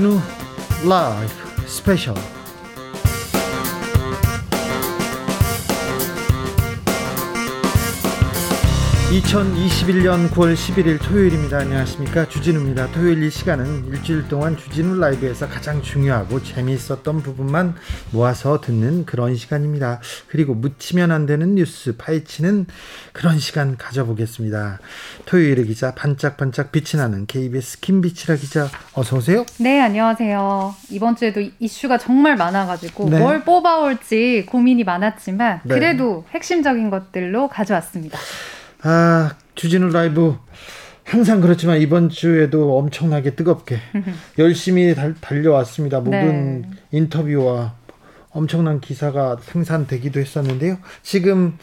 주진우 라이브 스페셜. (2021년 9월 11일) 토요일입니다. 안녕하십니까, 주진우입니다. 토요일 이 시간은 일주일 동안 주진우 라이브에서 가장 중요하고 재미있었던 부분만 모아서 듣는 그런 시간입니다. 그리고 묻히면 안 되는 뉴스 파헤치는 그런 시간 가져보겠습니다. 토요일의 기자, 반짝반짝 빛이 나는 KBS 김빛이라 기자, 어서 오세요. 네, 안녕하세요. 이번 주에도 이슈가 정말 많아가지고 네. 뭘 뽑아올지 고민이 많았지만 네. 그래도 핵심적인 것들로 가져왔습니다. 아, 주진우 라이브 항상 그렇지만 이번 주에도 엄청나게 뜨겁게 열심히 달려왔습니다. 모든 네. 인터뷰와 엄청난 기사가 생산되기도 했었는데요. 지금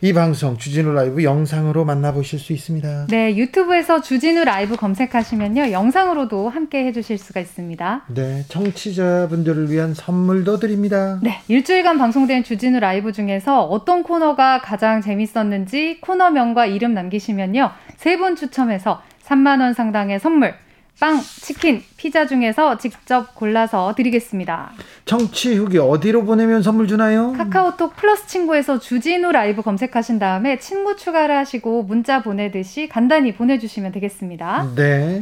이 방송 주진우 라이브 영상으로 만나보실 수 있습니다. 네, 유튜브에서 주진우 라이브 검색하시면요, 영상으로도 함께 해주실 수가 있습니다. 네, 청취자분들을 위한 선물도 드립니다. 네, 일주일간 방송된 주진우 라이브 중에서 어떤 코너가 가장 재밌었는지 코너명과 이름 남기시면요, 3분 추첨해서 3만원 상당의 선물, 빵, 치킨, 피자 중에서 직접 골라서 드리겠습니다. 청취 후기 어디로 보내면 선물 주나요? 카카오톡 플러스 친구에서 주진우 라이브 검색하신 다음에 친구 추가를 하시고 문자 보내듯이 간단히 보내주시면 되겠습니다. 네,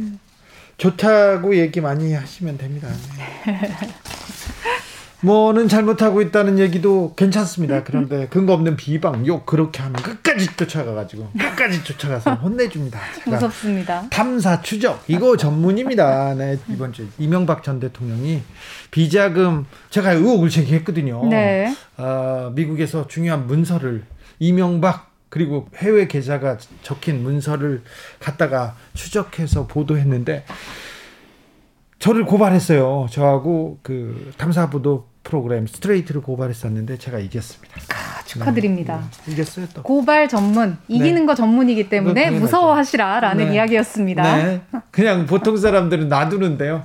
좋다고 얘기 많이 하시면 됩니다. 네. 뭐는 잘못하고 있다는 얘기도 괜찮습니다. 그런데 근거 없는 비방, 욕 그렇게 하면 끝까지 쫓아가서 혼내줍니다. 무섭습니다. 탐사, 추적 이거 전문입니다. 네, 이번 주 이명박 전 대통령이 비자금, 제가 의혹을 제기했거든요. 네. 미국에서 중요한 문서를, 이명박 그리고 해외 계좌가 적힌 문서를 갖다가 추적해서 보도했는데 저를 고발했어요. 저하고 그 탐사보도 프로그램 스트레이트를 고발했었는데 제가 이겼습니다. 아, 축하드립니다. 네, 이겼어요. 또 고발 전문, 이기는 네. 거 전문이기 때문에 무서워하시라라는 네. 이야기였습니다. 네. 그냥 보통 사람들은 놔두는데요.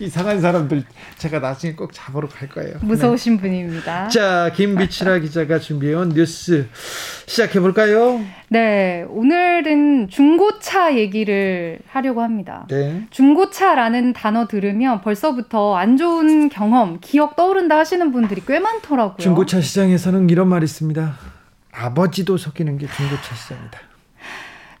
이상한 사람들 제가 나중에 꼭 잡으러 갈 거예요. 무서우신 네. 분입니다. 자, 김빛이라 기자가 준비해온 뉴스 시작해볼까요? 네, 오늘은 중고차 얘기를 하려고 합니다. 네. 중고차라는 단어 들으면 벌써부터 안 좋은 경험, 기억 떠오른다 하시는 분들이 꽤 많더라고요. 중고차 시장에서는 이런 말이 있습니다. 아버지도 속이는 게 중고차 시장이다.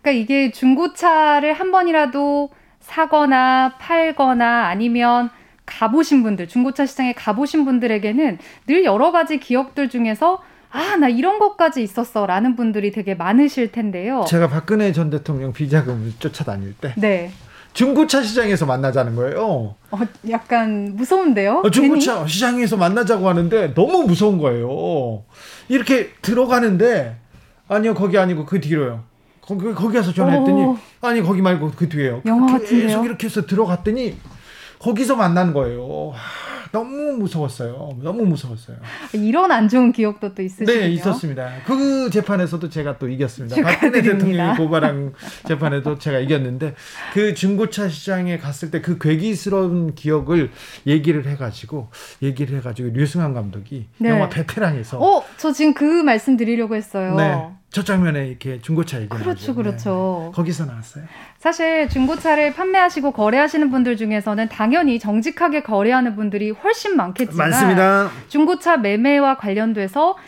그러니까 이게 중고차를 한 번이라도 사거나 팔거나 아니면 가보신 분들, 중고차 시장에 가보신 분들에게는 늘 여러 가지 기억들 중에서 아, 나 이런 것까지 있었어 라는 분들이 되게 많으실 텐데요. 제가 박근혜 전 대통령 비자금을 쫓아다닐 때 네. 중고차 시장에서 만나자는 거예요. 약간 무서운데요? 중고차 괜히? 시장에서 만나자고 하는데 너무 무서운 거예요. 이렇게 들어가는데 아니요, 거기 아니고 그 뒤로요. 거기 가서 전화했더니 아니 거기 말고 그 뒤에요. 영화 같은데요? 계속 이렇게 해서 들어갔더니 거기서 만난 거예요. 하, 너무 무서웠어요. 이런 안 좋은 기억도 또 있으시네요. 네, 있었습니다. 그 재판에서도 제가 또 이겼습니다. 박근혜 대통령이 고발한 재판에도 제가 이겼는데 그 중고차 시장에 갔을 때 그 괴기스러운 기억을 얘기를 해가지고 류승환 감독이 네. 영화 베테랑에서 저 지금 그 말씀 드리려고 했어요. 네. 첫 장면에 이렇게 중고차 얘기를 하죠. 그렇죠. 네. 거기서 나왔어요. 사실 중고차를 판매하시고 거래하시는 분들 중에서는 당연히 정직하게 거래하는 분들이 훨씬 많겠지만 많습니다. 중고차 매매와 관련돼서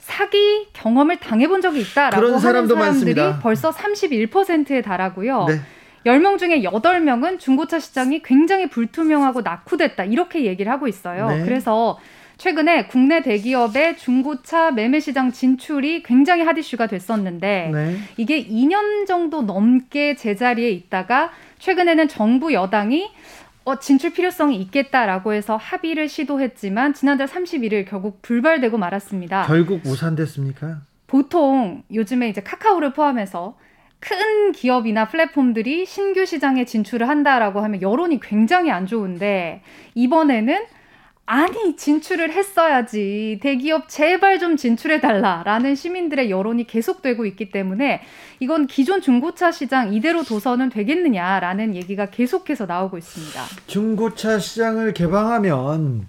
사기 경험을 당해본 적이 있다라고 그런 사람도 하는 사람들이 많습니다. 벌써 31%에 달하고요. 네. 10명 중에 8명은 중고차 시장이 굉장히 불투명하고 낙후됐다 이렇게 얘기를 하고 있어요. 네. 그래서 최근에 국내 대기업의 중고차 매매시장 진출이 굉장히 핫 이슈가 됐었는데 네. 이게 2년 정도 넘게 제자리에 있다가 최근에는 정부 여당이 진출 필요성이 있겠다라고 해서 합의를 시도했지만 지난달 31일 결국 불발되고 말았습니다. 결국 무산됐습니까? 보통 요즘에 이제 카카오를 포함해서 큰 기업이나 플랫폼들이 신규 시장에 진출을 한다라고 하면 여론이 굉장히 안 좋은데 이번에는 아니 진출을 했어야지, 대기업 제발 좀 진출해달라라는 시민들의 여론이 계속되고 있기 때문에 이건 기존 중고차 시장 이대로 둬서는 되겠느냐라는 얘기가 계속해서 나오고 있습니다. 중고차 시장을 개방하면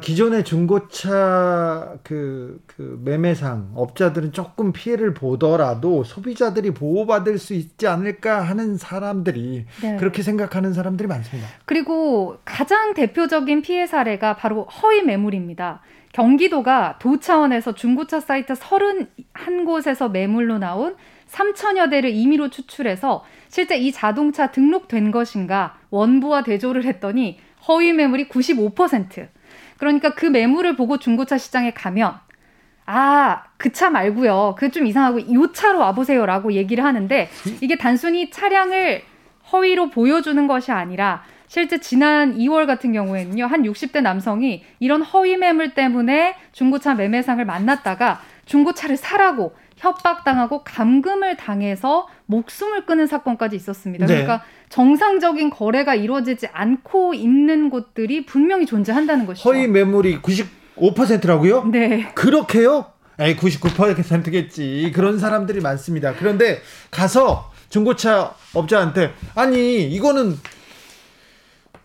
기존의 중고차 그 매매상 업자들은 조금 피해를 보더라도 소비자들이 보호받을 수 있지 않을까 하는 사람들이 네. 그렇게 생각하는 사람들이 많습니다. 그리고 가장 대표적인 피해 사례가 바로 허위 매물입니다. 경기도가 도 차원에서 중고차 사이트 31곳에서 매물로 나온 3천여 대를 임의로 추출해서 실제 이 자동차 등록된 것인가 원부와 대조를 했더니 허위 매물이 95%. 그러니까 그 매물을 보고 중고차 시장에 가면 아, 그 차 말고요. 그게 좀 이상하고 이 차로 와보세요라고 얘기를 하는데 이게 단순히 차량을 허위로 보여주는 것이 아니라 실제 지난 2월 같은 경우에는요. 한 60대 남성이 이런 허위 매물 때문에 중고차 매매상을 만났다가 중고차를 사라고 협박당하고 감금을 당해서 목숨을 끊은 사건까지 있었습니다. 네. 그러니까 정상적인 거래가 이루어지지 않고 있는 곳들이 분명히 존재한다는 것이죠. 허위 매물이 95%라고요? 네. 그렇게요? 에이, 99%겠지. 그런 사람들이 많습니다. 그런데 가서 중고차 업자한테 아니 이거는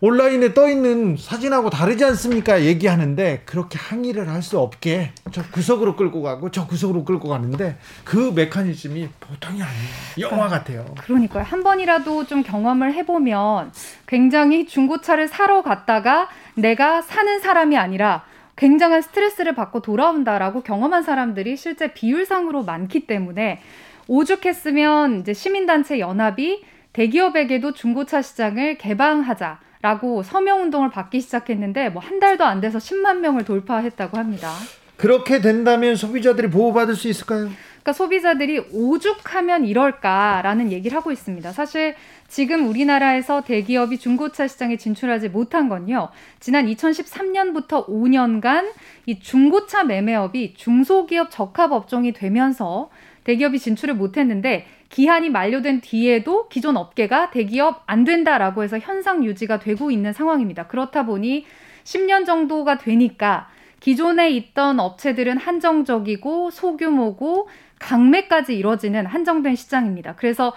온라인에 떠있는 사진하고 다르지 않습니까? 얘기하는데 그렇게 항의를 할 수 없게 저 구석으로 끌고 가고 저 구석으로 끌고 가는데 그 메커니즘이 보통이 아니에요. 영화 같아요. 그러니까요. 한 번이라도 좀 경험을 해보면 굉장히 중고차를 사러 갔다가 내가 사는 사람이 아니라 굉장한 스트레스를 받고 돌아온다라고 경험한 사람들이 실제 비율상으로 많기 때문에 오죽했으면 이제 시민단체 연합이 대기업에게도 중고차 시장을 개방하자. 라고 서명운동을 받기 시작했는데 뭐 한 달도 안 돼서 10만 명을 돌파했다고 합니다. 그렇게 된다면 소비자들이 보호받을 수 있을까요? 그러니까 소비자들이 오죽하면 이럴까라는 얘기를 하고 있습니다. 사실 지금 우리나라에서 대기업이 중고차 시장에 진출하지 못한 건요. 지난 2013년부터 5년간 이 중고차 매매업이 중소기업 적합업종이 되면서 대기업이 진출을 못했는데 기한이 만료된 뒤에도 기존 업계가 대기업 안 된다라고 해서 현상 유지가 되고 있는 상황입니다. 그렇다 보니 10년 정도가 되니까 기존에 있던 업체들은 한정적이고 소규모고 강매까지 이뤄지는 한정된 시장입니다. 그래서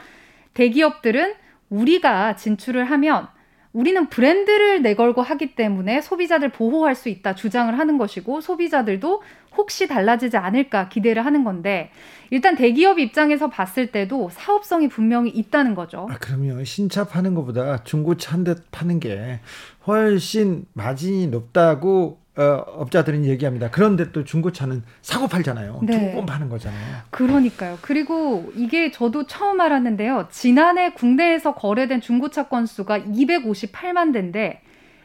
대기업들은 우리가 진출을 하면 우리는 브랜드를 내걸고 하기 때문에 소비자들 보호할 수 있다 주장을 하는 것이고 소비자들도 혹시 달라지지 않을까 기대를 하는 건데 일단 대기업 입장에서 봤을 때도 사업성이 분명히 있다는 거죠. 아, 그럼요. 신차 파는 것보다 중고차 한 대 파는 게 훨씬 마진이 높다고 업자들은 얘기합니다. 그런데 또 중고차는 사고 팔잖아요. 네. 두 번 파는 거잖아요. 그러니까요. 그리고 이게 저도 처음 알았는데요. 지난해 국내에서 거래된 중고차 건수가 258만 대인데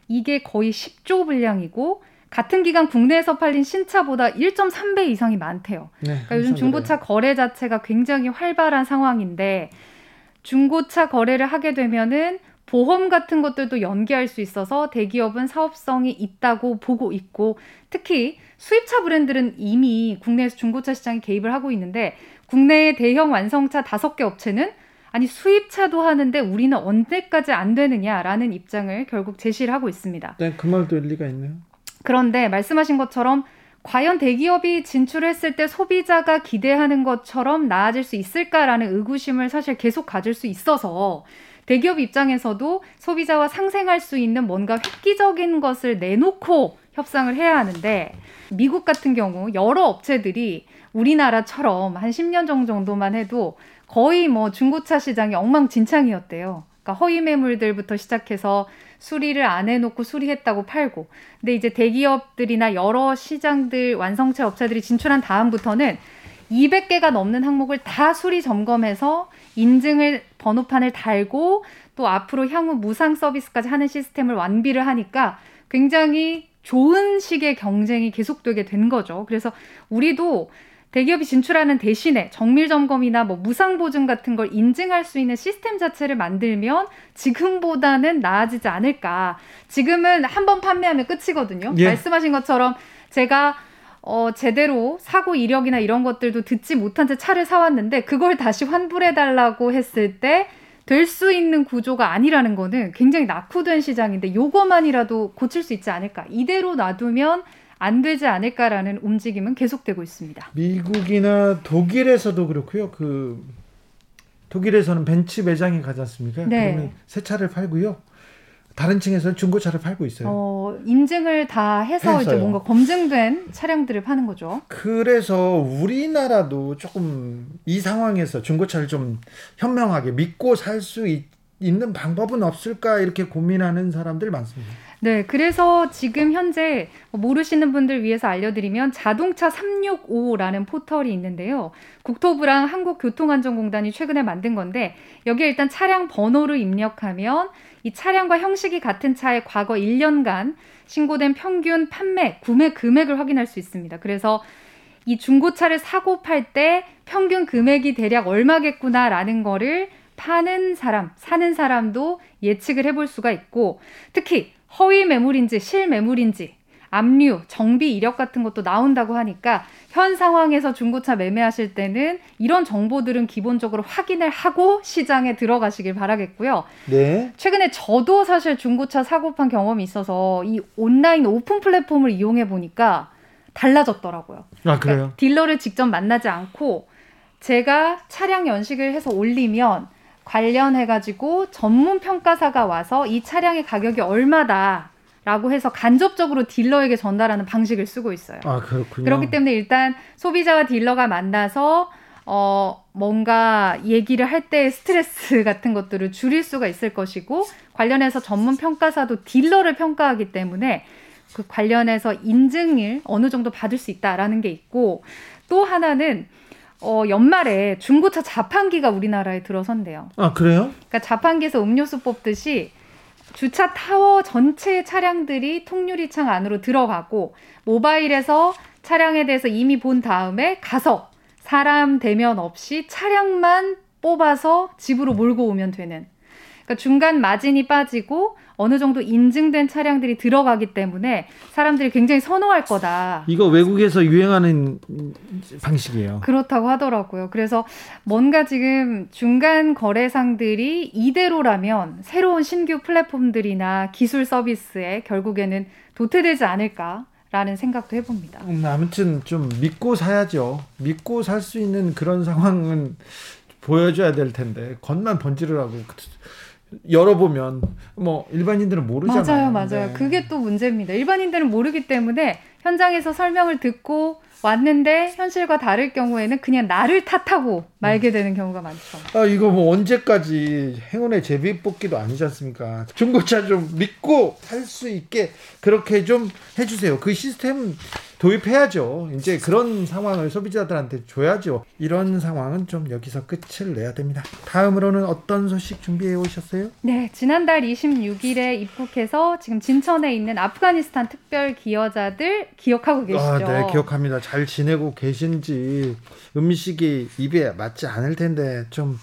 이게 거의 10조 분량이고 같은 기간 국내에서 팔린 신차보다 1.3배 이상이 많대요. 네, 그러니까 요즘 중고차 그래요. 거래 자체가 굉장히 활발한 상황인데 중고차 거래를 하게 되면은 보험 같은 것들도 연계할 수 있어서 대기업은 사업성이 있다고 보고 있고 특히 수입차 브랜드는 이미 국내에서 중고차 시장에 개입을 하고 있는데 국내의 대형 완성차 5개 업체는 아니 수입차도 하는데 우리는 언제까지 안 되느냐라는 입장을 결국 제시를 하고 있습니다. 네, 그 말도 일리가 있네요. 그런데 말씀하신 것처럼 과연 대기업이 진출했을 때 소비자가 기대하는 것처럼 나아질 수 있을까라는 의구심을 사실 계속 가질 수 있어서 대기업 입장에서도 소비자와 상생할 수 있는 뭔가 획기적인 것을 내놓고 협상을 해야 하는데 미국 같은 경우 여러 업체들이 우리나라처럼 한 10년 정도만 해도 거의 뭐 중고차 시장이 엉망진창이었대요. 그러니까 허위 매물들부터 시작해서 수리를 안 해놓고 수리했다고 팔고 근데 이제 대기업들이나 여러 시장들 완성차 업체들이 진출한 다음부터는 200개가 넘는 항목을 다 수리 점검해서 인증을 번호판을 달고 또 앞으로 향후 무상 서비스까지 하는 시스템을 완비를 하니까 굉장히 좋은 식의 경쟁이 계속되게 된 거죠. 그래서 우리도 대기업이 진출하는 대신에 정밀 점검이나 뭐 무상 보증 같은 걸 인증할 수 있는 시스템 자체를 만들면 지금보다는 나아지지 않을까. 지금은 한 번 판매하면 끝이거든요. 예. 말씀하신 것처럼 제가 제대로 사고 이력이나 이런 것들도 듣지 못한 채 차를 사왔는데 그걸 다시 환불해달라고 했을 때 될 수 있는 구조가 아니라는 거는 굉장히 낙후된 시장인데 요거만이라도 고칠 수 있지 않을까. 이대로 놔두면 안 되지 않을까라는 움직임은 계속되고 있습니다. 미국이나 독일에서도 그렇고요. 독일에서는 벤츠 매장이 가지 않습니까? 네. 그러면 새 차를 팔고요. 다른 층에서는 중고차를 팔고 있어요. 인증을 다 해서 이제 뭔가 검증된 차량들을 파는 거죠. 그래서 우리나라도 조금 이 상황에서 중고차를 좀 현명하게 믿고 살 수 있는 방법은 없을까 이렇게 고민하는 사람들 많습니다. 네, 그래서 지금 현재 모르시는 분들 위해서 알려드리면 자동차 365라는 포털이 있는데요. 국토부랑 한국교통안전공단이 최근에 만든 건데 여기에 일단 차량 번호를 입력하면 이 차량과 형식이 같은 차의 과거 1년간 신고된 평균 판매, 구매 금액을 확인할 수 있습니다. 그래서 이 중고차를 사고 팔 때 평균 금액이 대략 얼마겠구나라는 거를 파는 사람, 사는 사람도 예측을 해볼 수가 있고 특히 허위 매물인지 실매물인지 압류, 정비 이력 같은 것도 나온다고 하니까 현 상황에서 중고차 매매하실 때는 이런 정보들은 기본적으로 확인을 하고 시장에 들어가시길 바라겠고요. 네. 최근에 저도 사실 중고차 사고판 경험이 있어서 이 온라인 오픈 플랫폼을 이용해 보니까 달라졌더라고요. 아, 그래요? 그러니까 딜러를 직접 만나지 않고 제가 차량 연식을 해서 올리면 관련해가지고 전문 평가사가 와서 이 차량의 가격이 얼마다라고 해서 간접적으로 딜러에게 전달하는 방식을 쓰고 있어요. 아, 그렇군요. 그렇기 때문에 일단 소비자와 딜러가 만나서 뭔가 얘기를 할 때 스트레스 같은 것들을 줄일 수가 있을 것이고 관련해서 전문 평가사도 딜러를 평가하기 때문에 그 관련해서 인증을 어느 정도 받을 수 있다라는 게 있고 또 하나는 연말에 중고차 자판기가 우리나라에 들어선대요. 아, 그래요? 그러니까 자판기에서 음료수 뽑듯이 주차 타워 전체 차량들이 통유리 창 안으로 들어가고 모바일에서 차량에 대해서 이미 본 다음에 가서 사람 대면 없이 차량만 뽑아서 집으로 몰고 오면 되는. 그러니까 중간 마진이 빠지고 어느 정도 인증된 차량들이 들어가기 때문에 사람들이 굉장히 선호할 거다. 이거 외국에서 유행하는 방식이에요. 그렇다고 하더라고요. 그래서 뭔가 지금 중간 거래상들이 이대로라면 새로운 신규 플랫폼들이나 기술 서비스에 결국에는 도태되지 않을까라는 생각도 해봅니다. 아무튼 좀 믿고 사야죠. 믿고 살 수 있는 그런 상황은 보여줘야 될 텐데 겉만 번지르라고 열어보면 뭐 일반인들은 모르잖아요. 맞아요, 맞아요. 네. 그게 또 문제입니다. 일반인들은 모르기 때문에 현장에서 설명을 듣고 왔는데 현실과 다를 경우에는 그냥 나를 탓하고 말게 되는 경우가 많죠. 아, 이거 뭐 언제까지 행운의 제비뽑기도 아니지 않습니까? 중고차 좀 믿고 살 수 있게 그렇게 좀 해주세요. 그 시스템 도입해야죠. 이제 그런 상황을 소비자들한테 줘야죠. 이런 상황은 좀 여기서 끝을 내야 됩니다. 다음으로는 어떤 소식 준비해 오셨어요? 네, 지난달 26일에 입국해서 지금 진천에 있는 아프가니스탄 특별 기여자들 기억하고 계시죠? 아, 네, 기억합니다. 잘 지내고 계신지 음식이 입에 맞지 않을 텐데 좀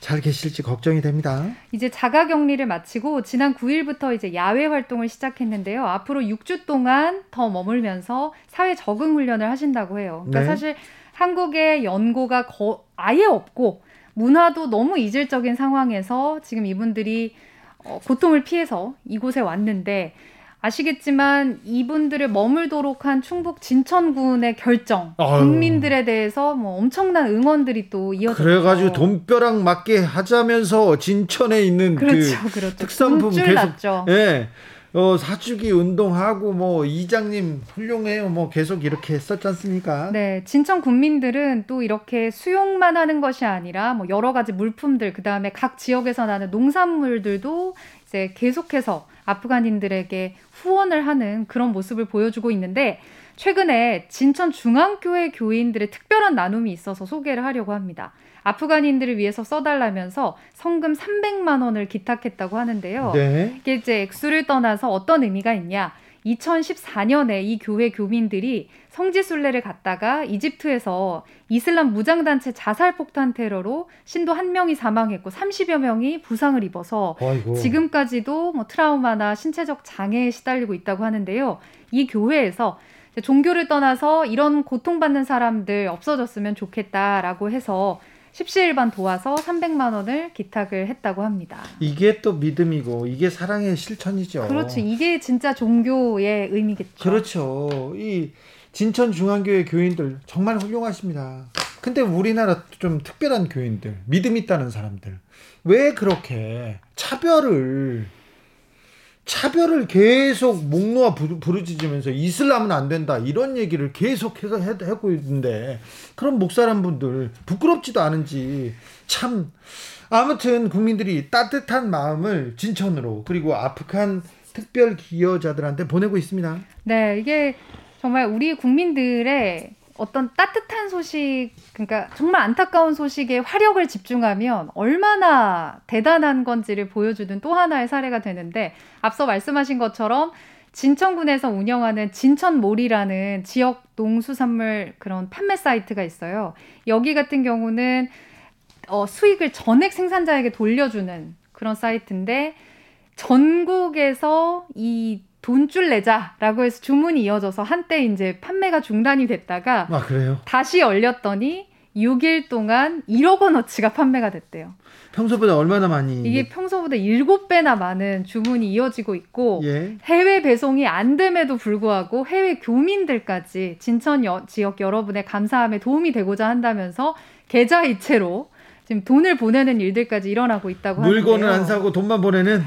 잘 계실지 걱정이 됩니다. 이제 자가격리를 마치고 지난 9일부터 이제 야외 활동을 시작했는데요. 앞으로 6주 동안 더 머물면서 사회 적응 훈련을 하신다고 해요. 그러니까 네. 사실 한국의 연고가 아예 없고 문화도 너무 이질적인 상황에서 지금 이분들이 고통을 피해서 이곳에 왔는데 아시겠지만 이분들을 머물도록 한 충북 진천군의 결정, 아유. 국민들에 대해서 뭐 엄청난 응원들이 또 이어졌죠. 그래가지고 돈벼락 맞게 하자면서 진천에 있는 그렇죠, 그 그렇죠. 특산품 계속 났죠. 예, 사주기 운동하고 뭐 이장님 훌륭해요 뭐 계속 이렇게 했었지 않습니까? 네, 진천 군민들은 또 이렇게 수용만 하는 것이 아니라 뭐 여러 가지 물품들 그 다음에 각 지역에서 나는 농산물들도 이제 계속해서 아프간인들에게 후원을 하는 그런 모습을 보여주고 있는데 최근에 진천 중앙교회 교인들의 특별한 나눔이 있어서 소개를 하려고 합니다. 아프간인들을 위해서 써달라면서 성금 300만 원을 기탁했다고 하는데요. 네. 이게 이제 액수를 떠나서 어떤 의미가 있냐. 2014년에 이 교회 교민들이 성지순례를 갔다가 이집트에서 이슬람 무장단체 자살폭탄 테러로 신도 1명이 사망했고 30여 명이 부상을 입어서 아이고. 지금까지도 뭐 트라우마나 신체적 장애에 시달리고 있다고 하는데요. 이 교회에서 종교를 떠나서 이런 고통받는 사람들 없어졌으면 좋겠다라고 해서 십시일반 도와서 300만 원을 기탁을 했다고 합니다. 이게 또 믿음이고 이게 사랑의 실천이죠. 그렇죠. 이게 진짜 종교의 의미겠죠. 그렇죠. 이 진천중앙교회 교인들 정말 훌륭하십니다. 근데 우리나라 좀 특별한 교인들, 믿음 있다는 사람들 왜 그렇게 차별을 차별을 계속 목 놓아 부르짖으면서 이슬람은 안 된다 이런 얘기를 계속 해서 하고 있는데, 그런 목사님분들 부끄럽지도 않은지 참. 아무튼 국민들이 따뜻한 마음을 진천으로 그리고 아프간 특별 기여자들한테 보내고 있습니다. 네, 이게 정말 우리 국민들의 어떤 따뜻한 소식, 그러니까 정말 안타까운 소식에 화력을 집중하면 얼마나 대단한 건지를 보여주는 또 하나의 사례가 되는데, 앞서 말씀하신 것처럼 진천군에서 운영하는 진천몰이라는 지역 농수산물 그런 판매 사이트가 있어요. 여기 같은 경우는 수익을 전액 생산자에게 돌려주는 그런 사이트인데, 전국에서 이 돈줄 내자라고 해서 주문이 이어져서 한때 이제 판매가 중단이 됐다가 그래요? 다시 열렸더니 6일 동안 1억 원어치가 판매가 됐대요. 평소보다 얼마나 많이? 이게 평소보다 7배나 많은 주문이 이어지고 있고, 예? 해외 배송이 안 됨에도 불구하고 해외 교민들까지 진천 지역 여러분의 감사함에 도움이 되고자 한다면서 계좌이체로 지금 돈을 보내는 일들까지 일어나고 있다고 하는데요. 물건은 안 사고 돈만 보내는?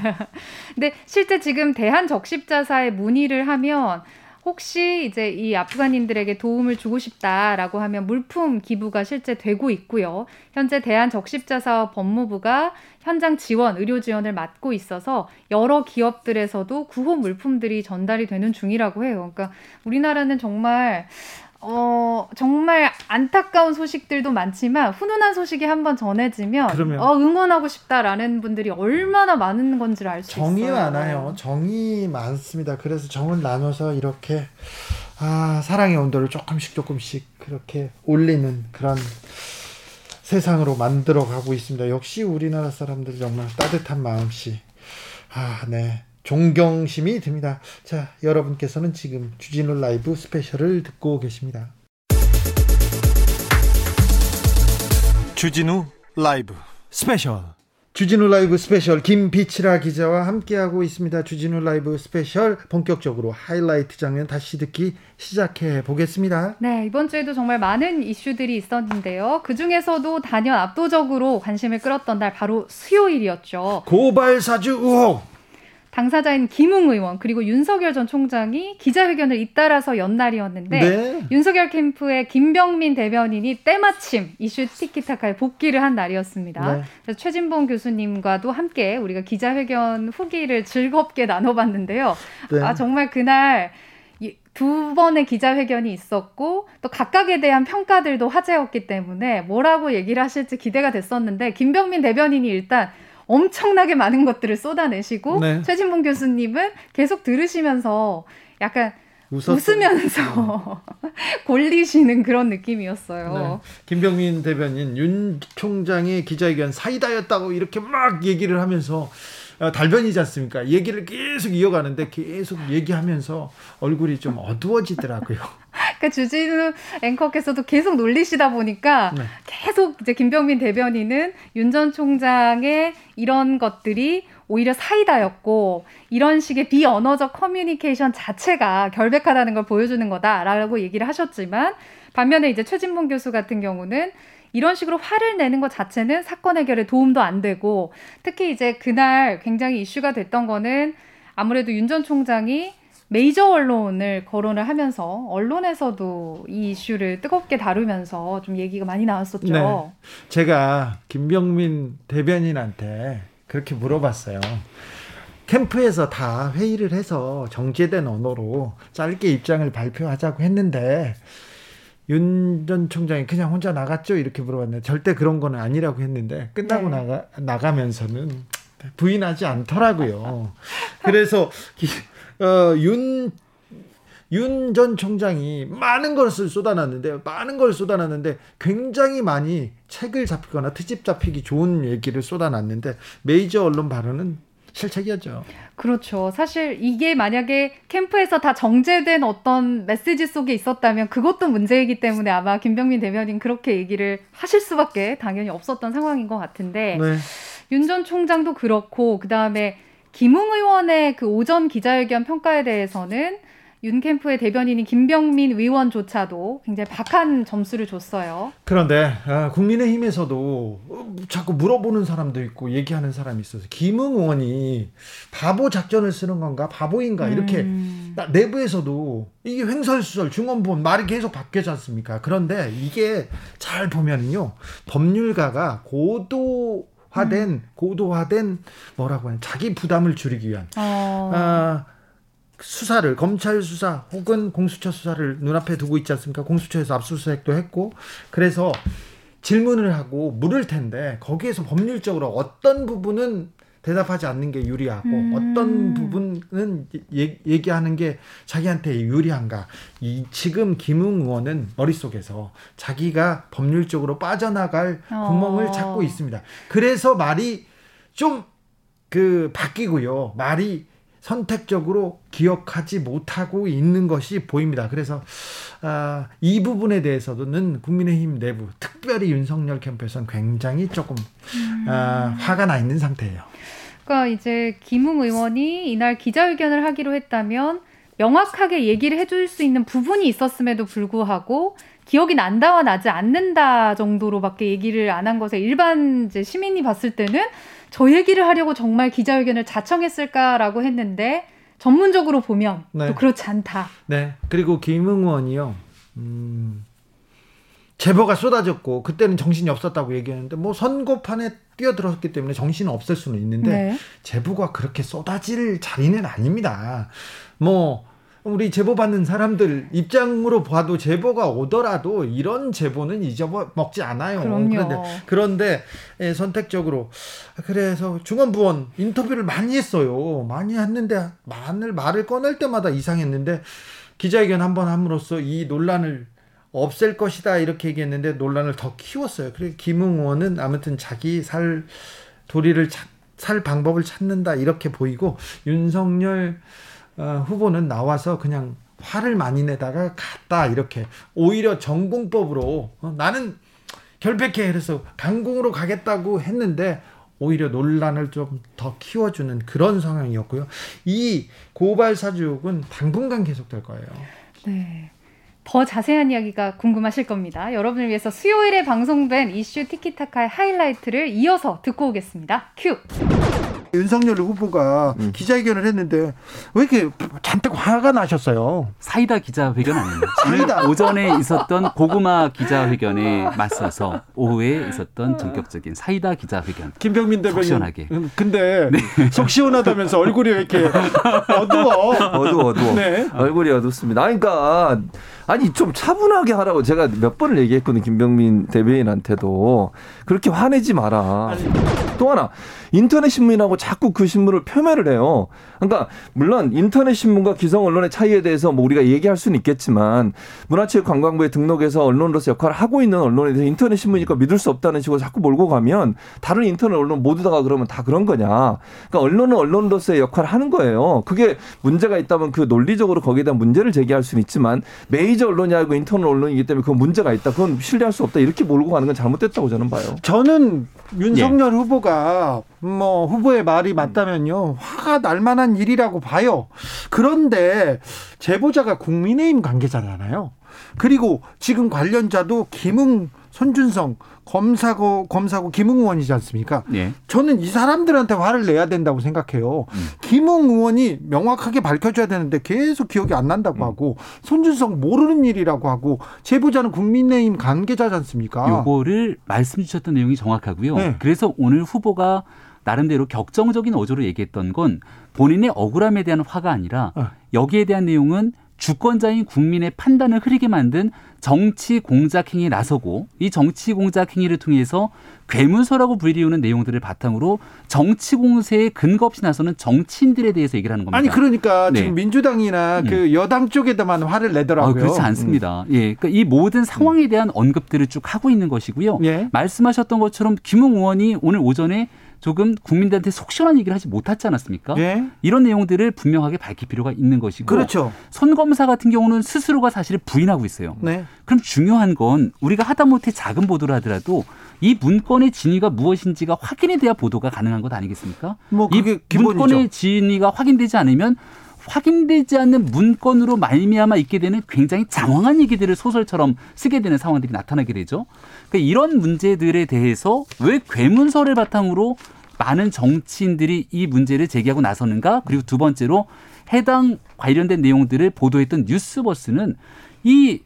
근데 실제 지금 대한적십자사에 문의를 하면, 혹시 이제 이 아프간인들에게 도움을 주고 싶다라고 하면 물품 기부가 실제 되고 있고요. 현재 대한적십자사 법무부가 현장 지원, 의료 지원을 맡고 있어서 여러 기업들에서도 구호 물품들이 전달이 되는 중이라고 해요. 그러니까 우리나라는 정말 안타까운 소식들도 많지만 훈훈한 소식이 한번 전해지면 응원하고 싶다라는 분들이 얼마나 많은 건지를 알 수 있어요. 정이 많아요. 정이 많습니다. 그래서 정을 나눠서 이렇게 사랑의 온도를 조금씩 그렇게 올리는 그런 세상으로 만들어가고 있습니다. 역시 우리나라 사람들 정말 따뜻한 마음씨. 네. 존경심이 듭니다. 자, 여러분께서는 지금 주진우 라이브 스페셜을 듣고 계십니다. 주진우 라이브 스페셜. 주진우 라이브 스페셜 김빛이라 기자와 함께하고 있습니다. 주진우 라이브 스페셜 본격적으로 하이라이트 장면 다시 듣기 시작해 보겠습니다. 네, 이번 주에도 정말 많은 이슈들이 있었는데요. 그중에서도 단연 압도적으로 관심을 끌었던 날 바로 수요일이었죠. 고발사주 의혹. 당사자인 김웅 의원 그리고 윤석열 전 총장이 기자회견을 잇따라서 연날이었는데, 네. 윤석열 캠프의 김병민 대변인이 때마침 이슈 티키타카에 복귀를 한 날이었습니다. 네. 그래서 최진봉 교수님과도 함께 우리가 기자회견 후기를 즐겁게 나눠봤는데요. 네. 정말 그날 두 번의 기자회견이 있었고 또 각각에 대한 평가들도 화제였기 때문에 뭐라고 얘기를 하실지 기대가 됐었는데, 김병민 대변인이 일단 엄청나게 많은 것들을 쏟아내시고, 네. 최진봉 교수님은 계속 들으시면서 약간 웃으면서 골리시는 그런 느낌이었어요. 네. 김병민 대변인, 윤 총장의 기자회견 사이다였다고 이렇게 막 얘기를 하면서, 달변이지 않습니까? 얘기를 계속 이어가는데 계속 얘기하면서 얼굴이 좀 어두워지더라고요. 그러니까 주진우 앵커께서도 계속 놀리시다 보니까, 네. 계속 이제 김병민 대변인은 윤 전 총장의 이런 것들이 오히려 사이다였고 이런 식의 비언어적 커뮤니케이션 자체가 결백하다는 걸 보여주는 거다라고 얘기를 하셨지만, 반면에 이제 최진봉 교수 같은 경우는 이런 식으로 화를 내는 것 자체는 사건 해결에 도움도 안 되고, 특히 이제 그날 굉장히 이슈가 됐던 거는 아무래도 윤 전 총장이 메이저 언론을 거론을 하면서 언론에서도 이 이슈를 뜨겁게 다루면서 좀 얘기가 많이 나왔었죠. 네. 제가 김병민 대변인한테 그렇게 물어봤어요. 캠프에서 다 회의를 해서 정제된 언어로 짧게 입장을 발표하자고 했는데 윤 전 총장이 그냥 혼자 나갔죠? 이렇게 물어봤는데, 절대 그런 건 아니라고 했는데 끝나고 네. 나가면서는 부인하지 않더라고요. 그래서 윤 전 총장이 많은 것을 쏟아놨는데 굉장히 많이 책을 잡히거나 트집 잡히기 좋은 얘기를 쏟아놨는데, 메이저 언론 발언은 실책이었죠. 그렇죠. 사실 이게 만약에 캠프에서 다 정제된 어떤 메시지 속에 있었다면 그것도 문제이기 때문에 아마 김병민 대변인 그렇게 얘기를 하실 수밖에 당연히 없었던 상황인 것 같은데, 네. 윤 전 총장도 그렇고, 그다음에 김웅 의원의 그 오전 기자회견 평가에 대해서는 윤캠프의 대변인인 김병민 의원조차도 굉장히 박한 점수를 줬어요. 그런데 국민의힘에서도 자꾸 물어보는 사람도 있고 얘기하는 사람이 있어서 김웅 의원이 바보 작전을 쓰는 건가 바보인가 이렇게 내부에서도 이게 횡설수설 중언부언 말이 계속 바뀌지 않습니까? 그런데 이게 잘 보면요 법률가가 고도화된 뭐라고 하냐 자기 부담을 줄이기 위한 수사를 검찰 수사 혹은 공수처 수사를 눈앞에 두고 있지 않습니까? 공수처에서 압수수색도 했고 그래서 질문을 하고 물을 텐데 거기에서 법률적으로 어떤 부분은 대답하지 않는 게 유리하고 어떤 부분은 얘기하는 게 자기한테 유리한가. 지금 김웅 의원은 머릿속에서 자기가 법률적으로 빠져나갈 구멍을 찾고 있습니다. 그래서 말이 좀 바뀌고요. 말이 선택적으로 기억하지 못하고 있는 것이 보입니다. 그래서 이 부분에 대해서는 국민의힘 내부 특별히 윤석열 캠프에서는 굉장히 조금 화가 나 있는 상태예요. 그러니까 이제 김웅 의원이 이날 기자회견을 하기로 했다면 명확하게 얘기를 해줄 수 있는 부분이 있었음에도 불구하고 기억이 난다와 나지 않는다 정도로밖에 얘기를 안 한 것에 일반 이제 시민이 봤을 때는 저 얘기를 하려고 정말 기자회견을 자청했을까라고 했는데 전문적으로 보면 또 그렇지 않다. 네. 그리고 김웅 의원이요. 제보가 쏟아졌고 그때는 정신이 없었다고 얘기했는데 뭐 선고판에 뛰어들었기 때문에 정신은 없을 수는 있는데 제보가 그렇게 쏟아질 자리는 아닙니다. 뭐 우리 제보받는 사람들 입장으로 봐도 제보가 오더라도 이런 제보는 잊어먹지 않아요. 그런데 선택적으로 그래서 중언부언 인터뷰를 많이 했어요. 많이 했는데 말을 꺼낼 때마다 이상했는데 기자회견 한번 함으로써 이 논란을 없앨 것이다 이렇게 얘기했는데 논란을 더 키웠어요. 그래서 김웅 의원은 아무튼 자기 살 도리를 살 방법을 찾는다 이렇게 보이고 윤석열 후보는 나와서 그냥 화를 많이 내다가 갔다 이렇게 오히려 전공법으로 나는 결백해 그래서 강공으로 가겠다고 했는데 오히려 논란을 좀 더 키워주는 그런 상황이었고요. 이 고발 사주옥은 당분간 계속될 거예요. 네. 더 자세한 이야기가 궁금하실 겁니다. 여러분을 위해서 수요일에 방송된 이슈 티키타카의 하이라이트를 이어서 듣고 오겠습니다. 큐! 윤석열 후보가 기자회견을 했는데 왜 이렇게 잔뜩 화가 나셨어요? 사이다 기자회견 아니에요. 사이다. 오전에 있었던 고구마 기자회견에 맞서서 오후에 있었던 전격적인 사이다 기자회견. 김병민 대변인. 속 시원하게. 근데 속 시원하다면서 얼굴이 왜 이렇게 어두워. 네. 얼굴이 어둡습니다. 아니 좀 차분하게 하라고 제가 몇 번을 얘기했거든요. 김병민 대변인한테도 그렇게 화내지 마라. 아니. 또 하나 인터넷 신문하고 자꾸 그 신문을 폄훼를 해요. 그러니까 물론 인터넷 신문과 기성 언론의 차이에 대해서 뭐 우리가 얘기할 수는 있겠지만 문화체육관광부에 등록해서 언론으로서 역할을 하고 있는 언론에 대해서 인터넷 신문이니까 믿을 수 없다는 식으로 자꾸 몰고 가면 다른 인터넷 언론 모두 다가 그러면 다 그런 거냐. 그러니까 언론은 언론으로서의 역할을 하는 거예요. 그게 문제가 있다면 그 논리적으로 거기에 대한 문제를 제기할 수는 있지만 메이저 언론이 아니고 인터넷 언론이기 때문에 그건 문제가 있다. 그건 신뢰할 수 없다. 이렇게 몰고 가는 건 잘못됐다고 저는 봐요. 저는 윤석열 후보가 뭐 후보의 말이 맞다면요 화가 날 만한 일이라고 봐요. 그런데 제보자가 국민의힘 관계자잖아요. 그리고 지금 관련자도 김웅, 손준성 검사고 김웅 의원이지 않습니까? 예. 저는 이 사람들한테 화를 내야 된다고 생각해요. 김웅 의원이 명확하게 밝혀줘야 되는데 계속 기억이 안 난다고 하고 손준성 모르는 일이라고 하고 제보자는 국민의힘 관계자지 않습니까? 요거를 말씀 주셨던 내용이 정확하고요. 네. 그래서 오늘 후보가 나름대로 격정적인 어조로 얘기했던 건 본인의 억울함에 대한 화가 아니라 여기에 대한 내용은 주권자인 국민의 판단을 흐리게 만든 정치 공작 행위에 나서고 이 정치 공작 행위를 통해서 괴문서라고 불리우는 내용들을 바탕으로 정치 공세에 근거 없이 나서는 정치인들에 대해서 얘기를 하는 겁니다. 아니 그러니까 지금 민주당이나 그 여당 쪽에다만 화를 내더라고요. 그렇지 않습니다. 예, 그러니까 이 모든 상황에 대한 언급들을 쭉 하고 있는 것이고요. 예. 말씀하셨던 것처럼 김웅 의원이 오늘 오전에 조금 국민들한테 속 시원한 얘기를 하지 못하지 않았습니까? 예? 이런 내용들을 분명하게 밝힐 필요가 있는 것이고 그렇죠. 손 검사 같은 경우는 스스로가 사실을 부인하고 있어요. 네. 그럼 중요한 건 우리가 하다못해 작은 보도를 하더라도 이 문건의 진위가 무엇인지가 확인이 돼야 보도가 가능한 것 아니겠습니까? 뭐 그게 기본이죠. 이 문건의 진위가 확인되지 않으면 확인되지 않는 문건으로 말미암아 있게 되는 굉장히 장황한 얘기들을 소설처럼 쓰게 되는 상황들이 나타나게 되죠. 그러니까 이런 문제들에 대해서 왜 괴문서를 바탕으로 많은 정치인들이 이 문제를 제기하고 나서는가? 그리고 두 번째로 해당 관련된 내용들을 보도했던 뉴스버스는 이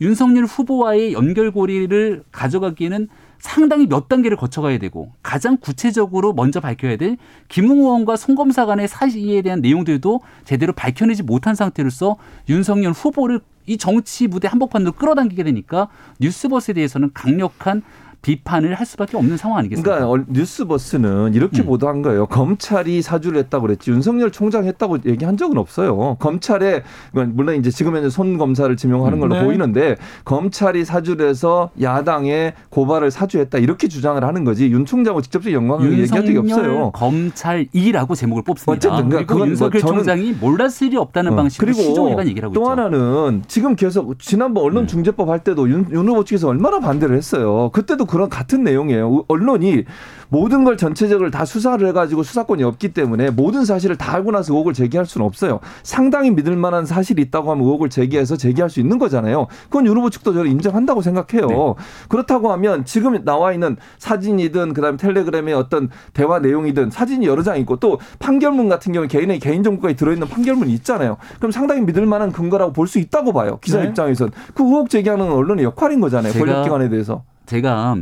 윤석열 후보와의 연결고리를 가져가기에는 상당히 몇 단계를 거쳐가야 되고 가장 구체적으로 먼저 밝혀야 될 김웅 의원과 손 검사 간의 사이에 대한 내용들도 제대로 밝혀내지 못한 상태로서 윤석열 후보를 이 정치 무대 한복판으로 끌어당기게 되니까 뉴스버스에 대해서는 강력한 비판을 할 수밖에 없는 상황 아니겠습니까? 그러니까 뉴스버스는 이렇게 보도한 거예요. 검찰이 사주를 했다고 그랬지 윤석열 총장 했다고 얘기한 적은 없어요. 검찰에 물론 이제 지금은 손 검사를 지명하는 걸로 보이는데 검찰이 사주를 해서 야당의 고발을 사주했다 이렇게 주장을 하는 거지 윤 총장하고 직접적 연관을 얘기한 적이 없어요. 검찰이라고 제목을 뽑습니다. 어쨌든 그러니까 그리고 윤석열 총장이 몰랐을 리 없다는 방식으로 시종일관 얘기를 하고 또 있죠. 또 하나는 지금 계속 지난번 언론중재법 할 때도 윤 후보 측에서 얼마나 반대를 했어요. 그때도 그런 같은 내용이에요. 언론이 모든 걸 전체적으로 다 수사를 해가지고 수사권이 없기 때문에 모든 사실을 다 알고 나서 의혹을 제기할 수는 없어요. 상당히 믿을 만한 사실이 있다고 하면 의혹을 제기해서 제기할 수 있는 거잖아요. 그건 윤 후보 측도 저를 인정한다고 생각해요. 네. 그렇다고 하면 지금 나와 있는 사진이든 그다음에 텔레그램의 어떤 대화 내용이든 사진이 여러 장 있고 또 판결문 같은 경우는 개인의 개인정보가 들어있는 판결문이 있잖아요. 그럼 상당히 믿을 만한 근거라고 볼 수 있다고 봐요. 기자 입장에서는. 그 의혹 제기하는 언론의 역할인 거잖아요. 권력기관에 대해서. 제가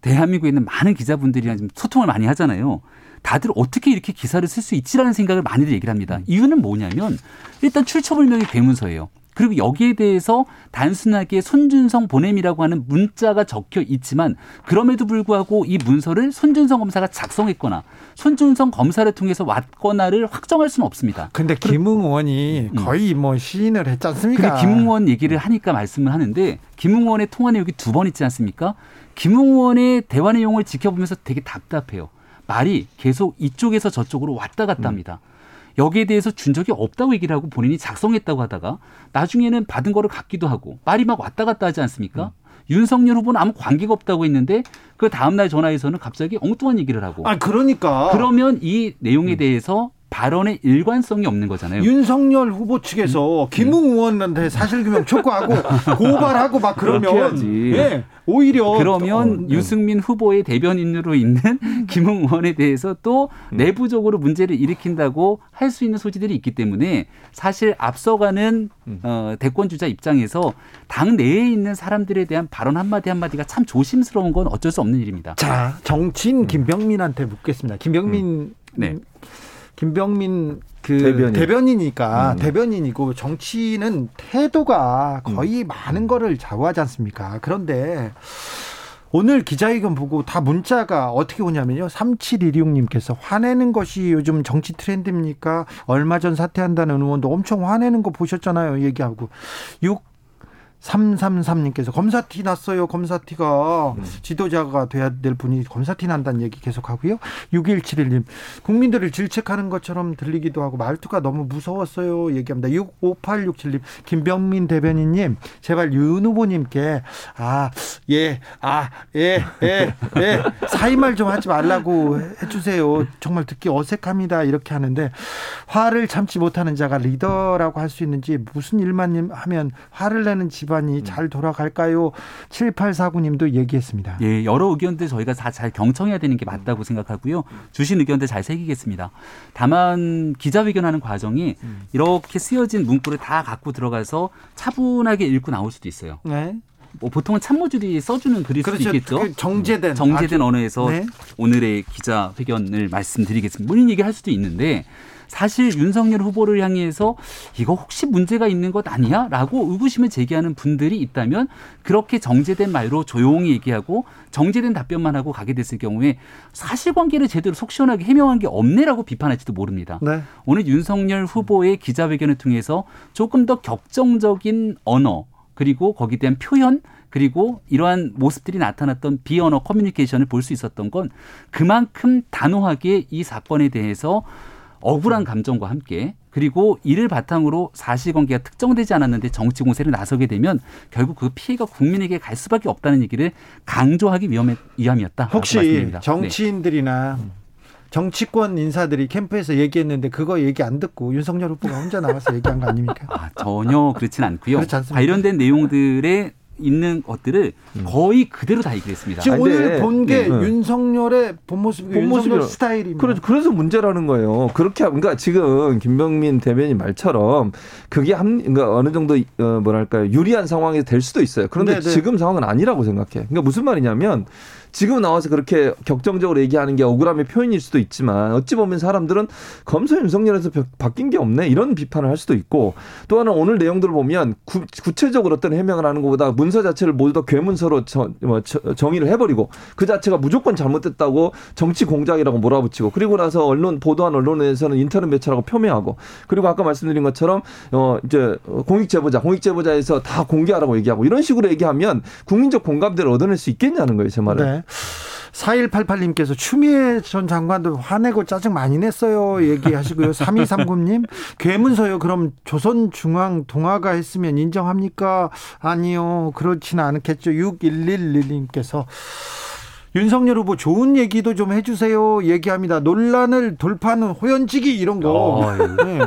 대한민국에 있는 많은 기자분들이랑 지금 소통을 많이 하잖아요. 다들 어떻게 이렇게 기사를 쓸 수 있지라는 생각을 많이들 얘기를 합니다. 이유는 뭐냐면 일단 출처불명의 괴문서예요. 그리고 여기에 대해서 단순하게 손준성 보냄이라고 하는 문자가 적혀 있지만 그럼에도 불구하고 이 문서를 손준성 검사가 작성했거나 손준성 검사를 통해서 왔거나를 확정할 수는 없습니다. 그런데 김웅 의원이 거의 뭐 시인을 했지 않습니까? 근데 김웅 의원 얘기를 하니까 말씀을 하는데 김웅 의원의 통화 내용이 두 번 있지 않습니까? 김웅 의원의 대화 내용을 지켜보면서 되게 답답해요. 말이 계속 이쪽에서 저쪽으로 왔다 갔다 합니다. 여기에 대해서 준 적이 없다고 얘기를 하고 본인이 작성했다고 하다가 나중에는 받은 거를 갖기도 하고 말이 막 왔다 갔다 하지 않습니까? 윤석열 후보는 아무 관계가 없다고 했는데 그 다음 날 전화에서는 갑자기 엉뚱한 얘기를 하고. 아, 그러니까. 그러면 이 내용에 대해서 발언의 일관성이 없는 거잖아요. 윤석열 후보 측에서 김웅 의원한테 사실규명 촉구하고 고발하고 막 그러면 네, 오히려 그러면 유승민 후보의 대변인으로 있는 김웅 의원에 대해서 또 내부적으로 문제를 일으킨다고 할 수 있는 소지들이 있기 때문에 사실 앞서가는 대권 주자 입장에서 당 내에 있는 사람들에 대한 발언 한마디 한마디가 참 조심스러운 건 어쩔 수 없는 일입니다. 자, 정치인 김병민한테 묻겠습니다. 김병민 네. 김병민 그 대변인이니까 대변인이고 정치인은 태도가 거의 많은 거를 좌우하지 않습니까? 그런데 오늘 기자회견 보고 다 문자가 어떻게 오냐면요. 3716님께서 화내는 것이 요즘 정치 트렌드입니까? 얼마 전 사퇴한다는 의원도 엄청 화내는 거 보셨잖아요. 얘기하고 6333님께서 검사티 났어요. 검사티가 지도자가 돼야 될 분이 검사티 난다는 얘기 계속하고요. 6171님 국민들을 질책하는 것처럼 들리기도 하고 말투가 너무 무서웠어요. 얘기합니다. 65867님 김병민 대변인님 제발 윤 후보님께 사임말 좀 하지 말라고 해주세요. 정말 듣기 어색합니다. 이렇게 하는데 화를 참지 못하는 자가 리더라고 할 수 있는지 무슨 일만 하면 화를 내는 지 집안이 잘 돌아갈까요? 7849님도 얘기했습니다. 예, 여러 의견들 저희가 다 잘 경청해야 되는 게 맞다고 생각하고요. 주신 의견들 잘 새기겠습니다. 다만 기자회견하는 과정이 이렇게 쓰여진 문구를 다 갖고 들어가서 차분하게 읽고 나올 수도 있어요. 네. 뭐 보통은 참모들이 써주는 글일 그렇죠. 수도 있겠죠. 그 정제된 언어에서 네. 오늘의 기자회견을 말씀드리겠습니다. 본인 얘기를 할 수도 있는데 사실 윤석열 후보를 향해서 이거 혹시 문제가 있는 것 아니야? 라고 의구심을 제기하는 분들이 있다면 그렇게 정제된 말로 조용히 얘기하고 정제된 답변만 하고 가게 됐을 경우에 사실관계를 제대로 속 시원하게 해명한 게 없네라고 비판할지도 모릅니다. 네. 오늘 윤석열 후보의 기자회견을 통해서 조금 더 격정적인 언어 그리고 거기에 대한 표현 그리고 이러한 모습들이 나타났던 비언어 커뮤니케이션을 볼 수 있었던 건 그만큼 단호하게 이 사건에 대해서 억울한 감정과 함께 그리고 이를 바탕으로 사실관계가 특정되지 않았는데 정치 공세를 나서게 되면 결국 그 피해가 국민에게 갈 수밖에 없다는 얘기를 강조하기 위함이었다. 혹시 말씀드립니다. 정치인들이나 네. 정치권 인사들이 캠프에서 얘기했는데 그거 얘기 안 듣고 윤석열 후보가 혼자 나와서 얘기한 거 아닙니까? 아, 전혀 그렇진 않고요. 관련된 내용들에 있는 것들을 거의 그대로 다 얘기했습니다. 지금 오늘 본 게 윤석열의 본모습 스타일입니다. 그래서 문제라는 거예요. 그렇게 그러니까 지금 김병민 대변인 말처럼 그게 그러니까 어느 정도 뭐랄까요 유리한 상황이 될 수도 있어요. 그런데 네네. 지금 상황은 아니라고 생각해. 그러니까 무슨 말이냐면. 지금 나와서 그렇게 격정적으로 얘기하는 게 억울함의 표현일 수도 있지만 어찌 보면 사람들은 검사 윤석열에서 바뀐 게 없네 이런 비판을 할 수도 있고 또 하나 오늘 내용들을 보면 구체적으로 어떤 해명을 하는 것보다 문서 자체를 모두 다 괴문서로 정의를 해버리고 그 자체가 무조건 잘못됐다고 정치 공작이라고 몰아붙이고 그리고 나서 언론 보도한 언론에서는 인터넷 매체라고 폄훼하고 그리고 아까 말씀드린 것처럼 이제 공익제보자에서 다 공개하라고 얘기하고 이런 식으로 얘기하면 국민적 공감대를 얻어낼 수 있겠냐는 거예요 제 말은. 네. 4188님께서 추미애 전 장관도 화내고 짜증 많이 냈어요 얘기하시고요. 3239님 괴문서요. 그럼 조선중앙동아가 했으면 인정합니까? 아니요. 그렇지는 않겠죠. 6111님께서 윤석열 후보 좋은 얘기도 좀 해주세요 얘기합니다. 논란을 돌파하는 호연지기 이런 거. 네.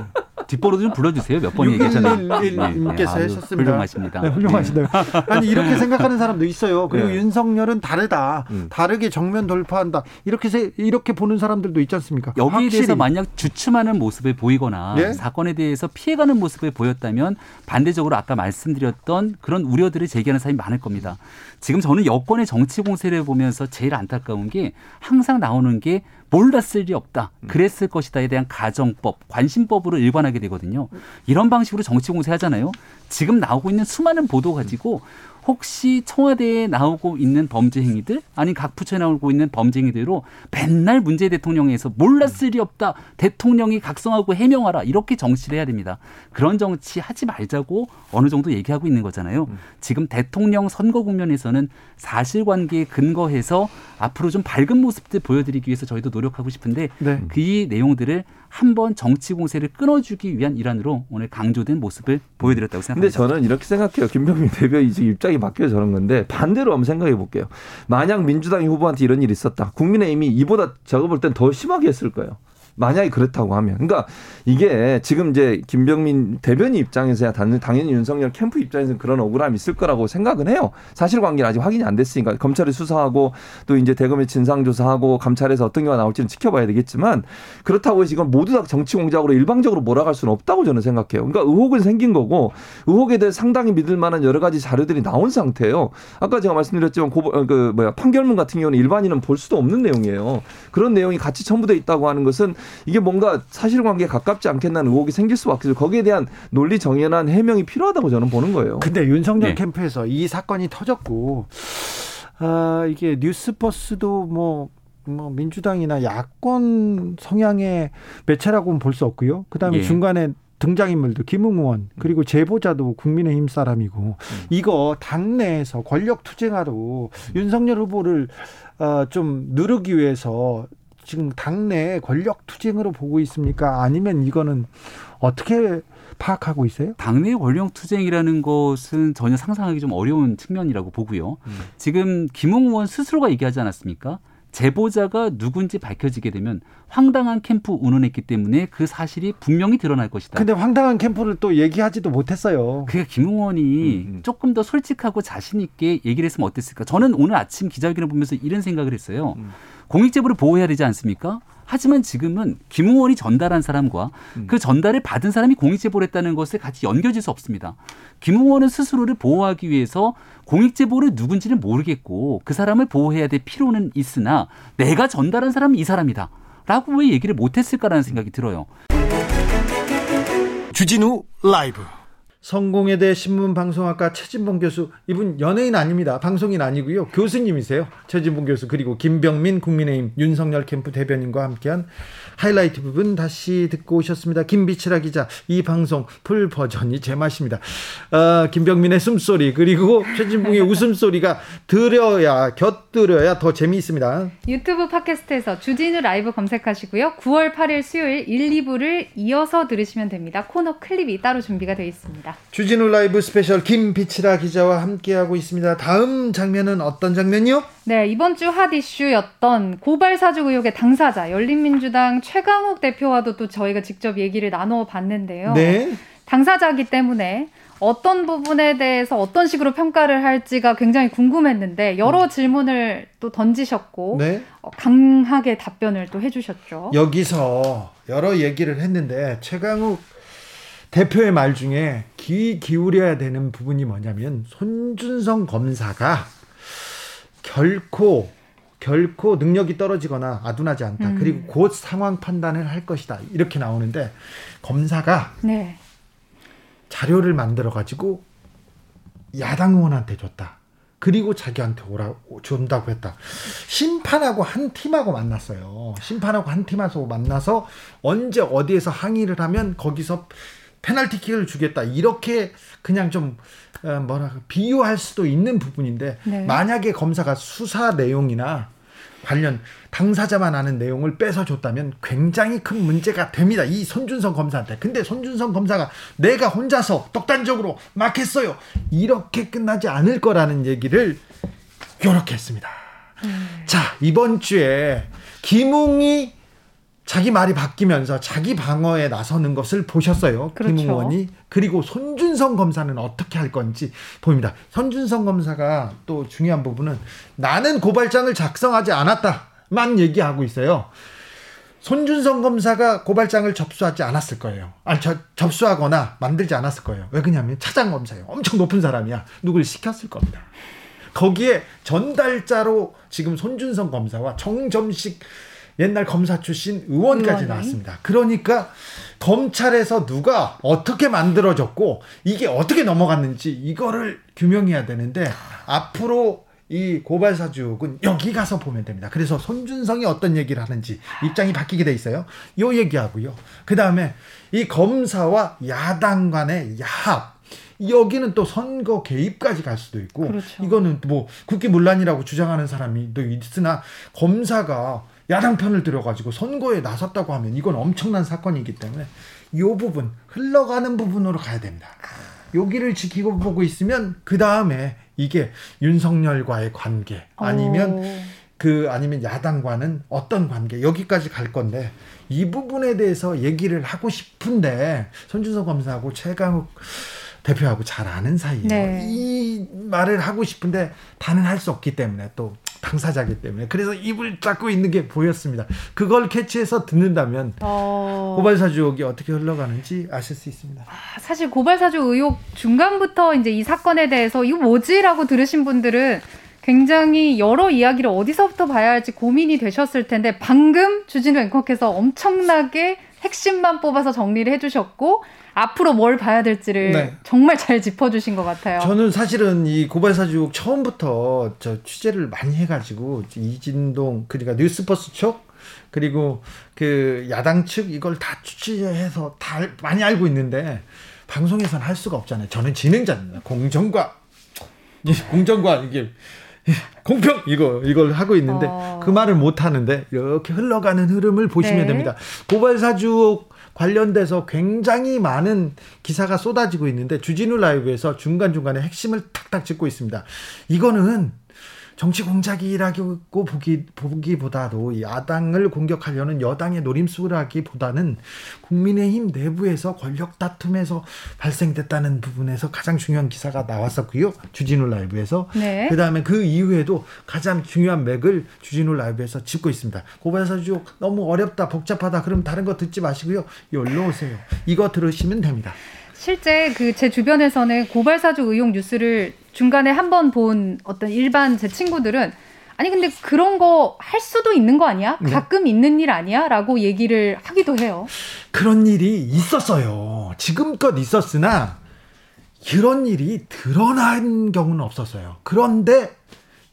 뒷번호도 좀 불러주세요. 몇 번 얘기했잖아요. 6111님께서 하셨습니다. 훌륭하십니다. 네, 훌륭하시네요. 아니 이렇게 생각하는 사람도 있어요. 그리고 윤석열은 다르다. 다르게 정면 돌파한다. 이렇게 보는 사람들도 있지 않습니까? 여기에 확실히. 대해서 만약 주춤하는 모습을 보이거나 예? 사건에 대해서 피해가는 모습을 보였다면 반대적으로 아까 말씀드렸던 그런 우려들을 제기하는 사람이 많을 겁니다. 지금 저는 여권의 정치 공세를 보면서 제일 안타까운 게 항상 나오는 게 몰랐을 리 없다. 그랬을 것이다에 대한 가정법, 관심법으로 일관하게 되거든요. 이런 방식으로 정치 공세하잖아요. 지금 나오고 있는 수많은 보도 가지고 혹시 청와대에 나오고 있는 범죄 행위들 아니면 각 부처에 나오고 있는 범죄 행위대로 맨날 문재인 대통령에서 몰랐을 리 없다. 대통령이 각성하고 해명하라. 이렇게 정치를 해야 됩니다. 그런 정치 하지 말자고 어느 정도 얘기하고 있는 거잖아요. 지금 대통령 선거 국면에서는 사실관계에 근거해서 앞으로 좀 밝은 모습들 보여드리기 위해서 저희도 노력하고 싶은데 네. 그 이 내용들을 한번 정치 공세를 끊어주기 위한 일환으로 오늘 강조된 모습을 보여드렸다고 생각합니다. 근데 저는 이렇게 생각해요. 김병민 대변인 입장이 바뀌어서 저런 건데 반대로 한번 생각해 볼게요. 만약 민주당이 후보한테 이런 일이 있었다. 국민의힘이 이보다 제가 볼 땐 더 심하게 했을 거예요. 만약에 그렇다고 하면. 그러니까 이게 지금 이제 김병민 대변인 입장에서야 당연히 윤석열 캠프 입장에서는 그런 억울함이 있을 거라고 생각은 해요. 사실관계는 아직 확인이 안 됐으니까 검찰이 수사하고 또 이제 대검에 진상조사하고 감찰에서 어떤 경우가 나올지는 지켜봐야 되겠지만 그렇다고 해서 이건 모두 다 정치 공작으로 일방적으로 몰아갈 수는 없다고 저는 생각해요. 그러니까 의혹은 생긴 거고 의혹에 대해 상당히 믿을 만한 여러 가지 자료들이 나온 상태예요. 아까 제가 말씀드렸지만 판결문 같은 경우는 일반인은 볼 수도 없는 내용이에요. 그런 내용이 같이 첨부되어 있다고 하는 것은 이게 뭔가 사실관계에 가깝지 않겠다는 의혹이 생길 수밖에 없고 거기에 대한 논리 정연한 해명이 필요하다고 저는 보는 거예요. 근데 윤석열 네. 캠프에서 이 사건이 터졌고 이게 뉴스버스도 뭐 민주당이나 야권 성향의 매체라고는 볼 수 없고요. 그다음에 예. 중간에 등장인물도 김웅 의원 그리고 제보자도 국민의힘 사람이고 이거 당내에서 권력투쟁하러 윤석열 후보를 좀 누르기 위해서 지금 당내 권력 투쟁으로 보고 있습니까? 아니면 이거는 어떻게 파악하고 있어요? 당내 권력 투쟁이라는 것은 전혀 상상하기 좀 어려운 측면이라고 보고요. 지금 김웅 의원 스스로가 얘기하지 않았습니까? 제보자가 누군지 밝혀지게 되면 황당한 캠프 운운했기 때문에 그 사실이 분명히 드러날 것이다. 근데 황당한 캠프를 또 얘기하지도 못했어요. 그러니까 김웅 의원이 조금 더 솔직하고 자신 있게 얘기를 했으면 어땠을까? 저는 오늘 아침 기자회견을 보면서 이런 생각을 했어요. 공익제보를 보호해야 되지 않습니까? 하지만 지금은 김웅 의원이 전달한 사람과 그 전달을 받은 사람이 공익제보를 했다는 것을 같이 연결질 수 없습니다. 김웅 의원은 스스로를 보호하기 위해서 공익제보를 누군지는 모르겠고 그 사람을 보호해야 될 필요는 있으나 내가 전달한 사람은 이 사람이다. 라고 왜 얘기를 못했을까라는 생각이 들어요. 주진우 라이브. 성공회대 신문방송학과 최진봉 교수, 이분 연예인 아닙니다. 방송인 아니고요. 교수님이세요. 최진봉 교수 그리고 김병민 국민의힘 윤석열 캠프 대변인과 함께한 하이라이트 부분 다시 듣고 오셨습니다. 김빛이라 기자, 이 방송 풀 버전이 제맛입니다. 김병민의 숨소리 그리고 최진봉의 웃음소리가 곁들여야 더 재미있습니다. 유튜브 팟캐스트에서 주진우 라이브 검색하시고요. 9월 8일 수요일 1, 2부를 이어서 들으시면 됩니다. 코너 클립이 따로 준비가 되어 있습니다. 있습니다. 주진우 라이브 스페셜 김빛이라 기자와 함께하고 있습니다. 다음 장면은 어떤 장면이요? 네, 이번 주 핫 이슈였던 고발사주 의혹의 당사자 열린민주당 최강욱 대표와도 또 저희가 직접 얘기를 나눠봤는데요. 네. 당사자이기 때문에 어떤 부분에 대해서 어떤 식으로 평가를 할지가 굉장히 궁금했는데 여러 질문을 또 던지셨고 네? 강하게 답변을 또 해주셨죠. 여기서 여러 얘기를 했는데 최강욱 대표의 말 중에 귀 기울여야 되는 부분이 뭐냐면 손준성 검사가 결코 능력이 떨어지거나 아둔하지 않다. 그리고 곧 상황 판단을 할 것이다. 이렇게 나오는데 검사가 네. 자료를 만들어가지고 야당 의원한테 줬다. 그리고 자기한테 준다고 했다. 심판하고 한 팀하고 만났어요. 심판하고 한 팀하고 만나서 언제 어디에서 항의를 하면 거기서 페널티킥을 주겠다. 이렇게 그냥 좀 비유할 수도 있는 부분인데 네. 만약에 검사가 수사 내용이나 관련 당사자만 아는 내용을 빼서 줬다면 굉장히 큰 문제가 됩니다. 이 손준성 검사한테. 근데 손준성 검사가 내가 혼자서 독단적으로 막 했어요. 이렇게 끝나지 않을 거라는 얘기를 요렇게 했습니다. 자, 이번 주에 김웅이 자기 말이 바뀌면서 자기 방어에 나서는 것을 보셨어요. 그렇죠. 김웅 의원이. 그리고 손준성 검사는 어떻게 할 건지 보입니다. 손준성 검사가 또 중요한 부분은 나는 고발장을 작성하지 않았다만 얘기하고 있어요. 손준성 검사가 고발장을 접수하지 않았을 거예요. 접수하거나 만들지 않았을 거예요. 왜 그러냐면 차장 검사예요. 엄청 높은 사람이야. 누굴 시켰을 겁니다. 거기에 전달자로 지금 손준성 검사와 정점식 옛날 검사 출신 의원까지 나왔습니다. 그러니까 검찰에서 누가 어떻게 만들어졌고 이게 어떻게 넘어갔는지 이거를 규명해야 되는데 앞으로 이 고발사주 의혹은 여기 가서 보면 됩니다. 그래서 손준성이 어떤 얘기를 하는지 입장이 바뀌게 돼 있어요. 요 얘기하고요. 그다음에 이 검사와 야당 간의 야합. 여기는 또 선거 개입까지 갈 수도 있고 그렇죠. 이거는 뭐 국기문란이라고 주장하는 사람이 또 있으나 검사가 야당 편을 들어가지고 선거에 나섰다고 하면 이건 엄청난 사건이기 때문에 이 부분 흘러가는 부분으로 가야 됩니다. 여기를 지키고 보고 있으면 그 다음에 이게 윤석열과의 관계 아니면 아니면 야당과는 어떤 관계 여기까지 갈 건데 이 부분에 대해서 얘기를 하고 싶은데 손준성 검사하고 최강욱 대표하고 잘 아는 사이에 네. 이 말을 하고 싶은데 다는 할 수 없기 때문에 또 당사자이기 때문에 그래서 입을 닫고 있는 게 보였습니다. 그걸 캐치해서 듣는다면 고발사주 의혹이 어떻게 흘러가는지 아실 수 있습니다. 사실 고발사주 의혹 중간부터 이제 이 사건에 대해서 이거 뭐지라고 들으신 분들은 굉장히 여러 이야기를 어디서부터 봐야 할지 고민이 되셨을 텐데 방금 주진우 앵커께서 엄청나게 핵심만 뽑아서 정리를 해주셨고 앞으로 뭘 봐야 될지를 네. 정말 잘 짚어주신 것 같아요. 저는 사실은 이 고발사주 의혹 처음부터 저 취재를 많이 해가지고 이진동 그러니까 뉴스버스 쪽 그리고 그 야당 측 이걸 다 취재해서 다 많이 알고 있는데 방송에서는 할 수가 없잖아요. 저는 진행자입니다. 공정과 이게 공평 이걸 하고 있는데 그 말을 못 하는데 이렇게 흘러가는 흐름을 보시면 네. 됩니다. 고발사주 관련돼서 굉장히 많은 기사가 쏟아지고 있는데 주진우 라이브에서 중간중간에 핵심을 탁탁 짚고 있습니다. 이거는 정치 공작이라고 보기보다도 야당을 공격하려는 여당의 노림수라기보다는 국민의힘 내부에서 권력 다툼에서 발생됐다는 부분에서 가장 중요한 기사가 나왔었고요. 주진우 라이브에서. 네. 그다음에 그 이후에도 가장 중요한 맥을 주진우 라이브에서 짚고 있습니다. 고발사주 너무 어렵다, 복잡하다. 그럼 다른 거 듣지 마시고요. 여기로 오세요. 이거 들으시면 됩니다. 실제 그 제 주변에서는 고발사주 의혹 뉴스를 중간에 한번 본 어떤 일반 제 친구들은 아니 근데 그런 거 할 수도 있는 거 아니야? 가끔 네. 있는 일 아니야? 라고 얘기를 하기도 해요. 그런 일이 있었어요. 지금껏 있었으나 그런 일이 드러난 경우는 없었어요. 그런데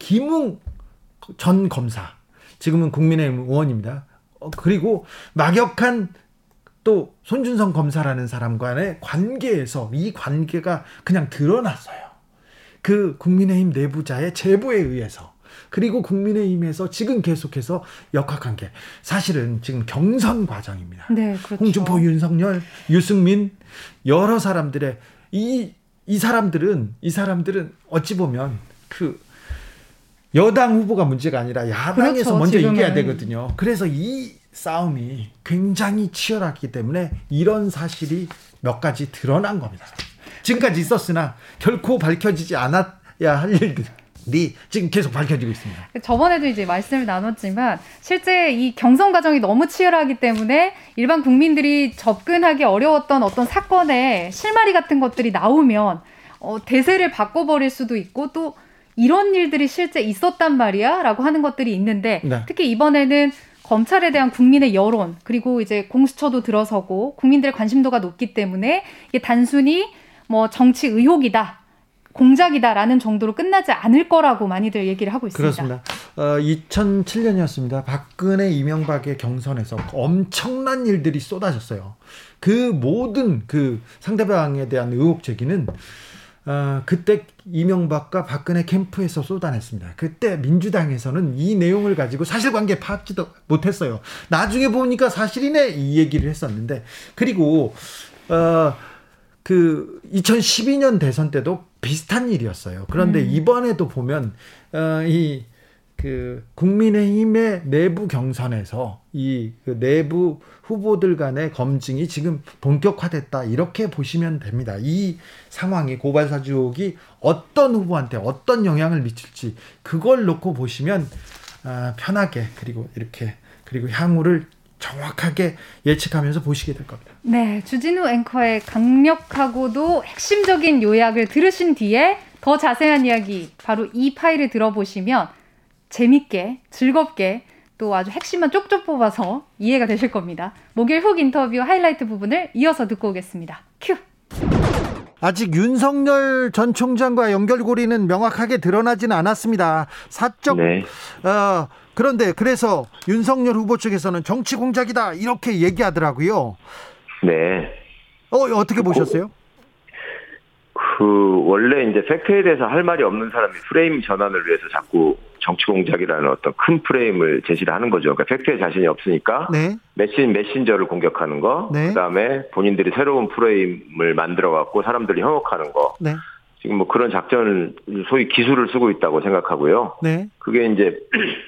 김웅 전 검사 지금은 국민의힘 의원입니다. 그리고 막역한 또 손준성 검사라는 사람 간의 관계에서 이 관계가 그냥 드러났어요. 그 국민의힘 내부자의 제보에 의해서 그리고 국민의힘에서 지금 계속해서 역학관계 사실은 지금 경선 과정입니다. 네, 그렇죠. 홍준표, 윤석열, 유승민 여러 사람들의 이 사람들은 어찌 보면 그 여당 후보가 문제가 아니라 야당에서 그렇죠, 먼저 지금은. 이겨야 되거든요. 그래서 이 싸움이 굉장히 치열하기 때문에 이런 사실이 몇 가지 드러난 겁니다. 지금까지 있었으나 결코 밝혀지지 않았야 할 일들이 지금 계속 밝혀지고 있습니다. 저번에도 이제 말씀을 나눴지만 실제 이 경선 과정이 너무 치열하기 때문에 일반 국민들이 접근하기 어려웠던 어떤 사건의 실마리 같은 것들이 나오면 대세를 바꿔버릴 수도 있고 또 이런 일들이 실제 있었단 말이야 라고 하는 것들이 있는데 네. 특히 이번에는 검찰에 대한 국민의 여론 그리고 이제 공수처도 들어서고 국민들의 관심도가 높기 때문에 이게 단순히 뭐 정치 의혹이다 공작이다라는 정도로 끝나지 않을 거라고 많이들 얘기를 하고 있습니다. 그렇습니다. 2007년이었습니다. 박근혜 이명박의 경선에서 엄청난 일들이 쏟아졌어요. 그 모든 그 상대방에 대한 의혹 제기는 그때 이명박과 박근혜 캠프에서 쏟아냈습니다. 그때 민주당에서는 이 내용을 가지고 사실관계 파악지도 못했어요. 나중에 보니까 사실이네 이 얘기를 했었는데 그리고 그 2012년 대선 때도 비슷한 일이었어요. 그런데 이번에도 보면 이 그 국민의힘의 내부 경선에서 이 그 내부 후보들 간의 검증이 지금 본격화됐다 이렇게 보시면 됩니다. 이 상황이 고발사주옥이 어떤 후보한테 어떤 영향을 미칠지 그걸 놓고 보시면 편하게 그리고 이렇게 그리고 향후를 정확하게 예측하면서 보시게 될 겁니다. 네, 주진우 앵커의 강력하고도 핵심적인 요약을 들으신 뒤에 더 자세한 이야기 바로 이 파일을 들어보시면 재밌게 즐겁게 또 아주 핵심만 쪽쪽 뽑아서 이해가 되실 겁니다. 목요일 훅 인터뷰 하이라이트 부분을 이어서 듣고 오겠습니다. 큐. 아직 윤석열 전 총장과 연결고리는 명확하게 드러나지는 않았습니다. 사적 네. 그런데 그래서 윤석열 후보 측에서는 정치 공작이다 이렇게 얘기하더라고요. 네. 어떻게 보셨어요? 그 원래 이제 팩트에 대해서 할 말이 없는 사람이 프레임 전환을 위해서 자꾸 정치 공작이라는 어떤 큰 프레임을 제시를 하는 거죠. 그러니까 팩트에 자신이 없으니까 네. 메신저를 공격하는 거, 네. 그다음에 본인들이 새로운 프레임을 만들어 갖고 사람들이 현혹하는 거. 네. 지금 뭐 그런 작전을 소위 기술을 쓰고 있다고 생각하고요. 네. 그게 이제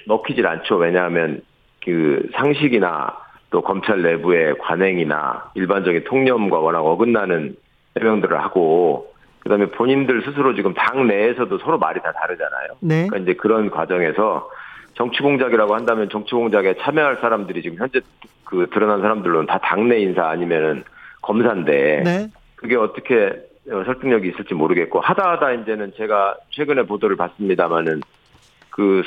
먹히질 않죠. 왜냐하면 그 상식이나 또 검찰 내부의 관행이나 일반적인 통념과 워낙 어긋나는 해명들을 하고. 그다음에 본인들 스스로 지금 당 내에서도 서로 말이 다 다르잖아요. 네. 그러니까 이제 그런 과정에서 정치 공작이라고 한다면 정치 공작에 참여할 사람들이 지금 현재 그 드러난 사람들로는 다 당내 인사 아니면은 검사인데 네. 그게 어떻게 설득력이 있을지 모르겠고 하다하다 이제는 제가 최근에 보도를 봤습니다만은 그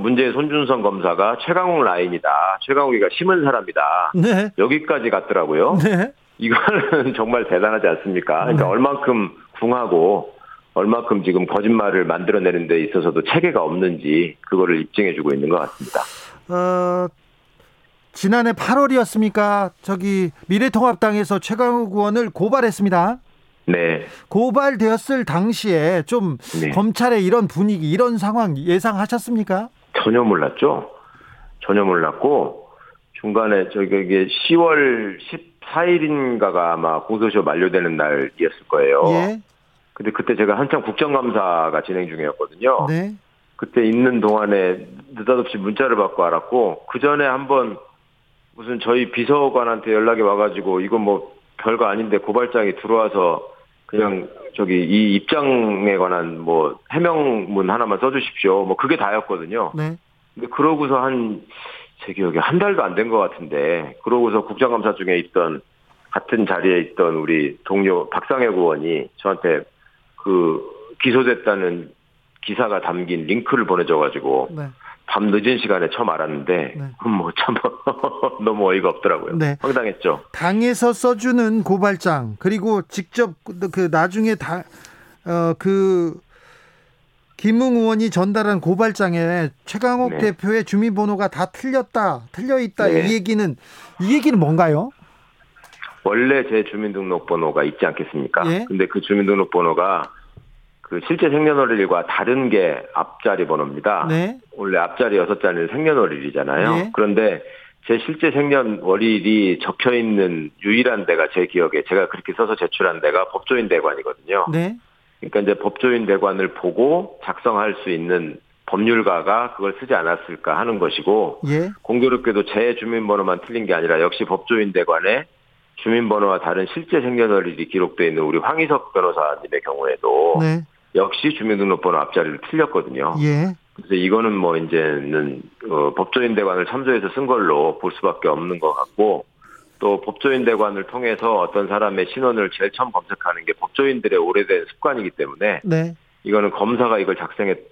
문제의 손준성 검사가 최강욱 라인이다. 최강욱이가 심은 사람이다. 네. 여기까지 갔더라고요. 네. 이거는 정말 대단하지 않습니까? 그러니까 네. 얼만큼 궁하고 얼마큼 지금 거짓말을 만들어내는 데 있어서도 체계가 없는지 그거를 입증해주고 있는 것 같습니다. 지난해 8월이었습니까? 저기 미래통합당에서 최강욱 의원을 고발했습니다. 네. 고발되었을 당시에 좀 네. 검찰의 이런 분위기, 이런 상황 예상하셨습니까? 전혀 몰랐죠. 전혀 몰랐고 중간에 저게 10월 14일인가가 아마 공소시효 만료되는 날이었을 거예요. 예. 근데 그때 제가 한참 국정감사가 진행 중이었거든요. 네. 그때 있는 동안에 느닷없이 문자를 받고 알았고 그 전에 한번 무슨 저희 비서관한테 연락이 와가지고 이건 뭐 별거 아닌데 고발장이 들어와서 그냥 저기 이 입장에 관한 뭐 해명문 하나만 써주십시오. 뭐 그게 다였거든요. 네. 근데 그러고서 제 기억에 한 달도 안 된 것 같은데 그러고서 국정감사 중에 있던 같은 자리에 있던 우리 동료 박상혁 의원이 저한테 그 기소됐다는 기사가 담긴 링크를 보내줘가지고 네. 밤 늦은 시간에 처음 알았는데 네. 뭐 참 너무 어이가 없더라고요. 네. 황당했죠. 당에서 써주는 고발장 그리고 직접 그 나중에 그 김웅 의원이 전달한 고발장에 최강욱 네. 대표의 주민번호가 다 틀려 있다 네. 이 얘기는 뭔가요? 원래 제 주민등록번호가 있지 않겠습니까? 네. 근데 그 주민등록번호가 그 실제 생년월일과 다른 게 앞자리 번호입니다. 네. 원래 앞자리 6자리는 생년월일이잖아요. 네. 그런데 제 실제 생년 월일이 적혀있는 유일한 데가 제 기억에 제가 그렇게 써서 제출한 데가 법조인 대관이거든요. 네. 그러니까 이제 법조인 대관을 보고 작성할 수 있는 법률가가 그걸 쓰지 않았을까 하는 것이고, 예. 공교롭게도 제 주민번호만 틀린 게 아니라 역시 법조인 대관에 주민번호와 다른 실제 생년월일이 기록되어 있는 우리 황희석 변호사님의 경우에도 네. 역시 주민등록번호 앞자리를 틀렸거든요. 예. 그래서 이거는 뭐 이제는 법조인 대관을 참조해서 쓴 걸로 볼 수밖에 없는 것 같고, 또 법조인 대관을 통해서 어떤 사람의 신원을 제일 처음 검색하는 게 법조인들의 오래된 습관이기 때문에 네. 이거는 검사가 이걸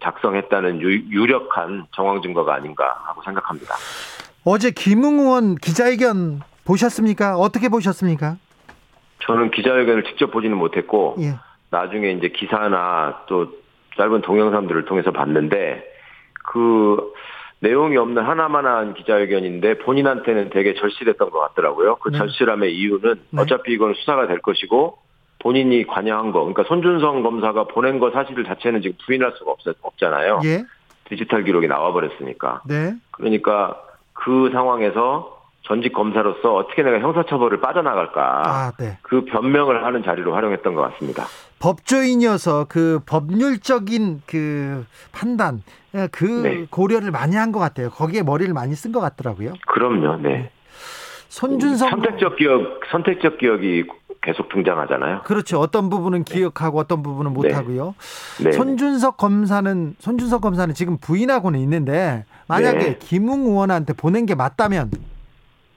작성했다는 유력한 정황 증거가 아닌가 하고 생각합니다. 어제 김웅 의원 기자회견 보셨습니까? 어떻게 보셨습니까? 저는 기자회견을 직접 보지는 못했고 예. 나중에 이제 기사나 또 짧은 동영상들을 통해서 봤는데 그 내용이 없는 하나만한 기자회견인데 본인한테는 되게 절실했던 것 같더라고요. 그 네. 절실함의 이유는 네. 어차피 이건 수사가 될 것이고 본인이 관여한 거, 그러니까 손준성 검사가 보낸 거 사실 자체는 지금 부인할 수가 없잖아요. 예. 디지털 기록이 나와버렸으니까. 네. 그러니까 그 상황에서 전직 검사로서 어떻게 내가 형사처벌을 빠져나갈까. 아, 네. 그 변명을 하는 자리로 활용했던 것 같습니다. 법조인이어서 그 법률적인 그 판단, 그 네. 고려를 많이 한 것 같아요. 거기에 머리를 많이 쓴 것 같더라고요. 그럼요. 네. 네. 손준성 선택적 기억이 계속 등장하잖아요. 그렇죠. 어떤 부분은 기억하고 네. 어떤 부분은 못 네. 하고요. 네. 손준석 검사는 지금 부인하고는 있는데 만약에 네. 김웅 의원한테 보낸 게 맞다면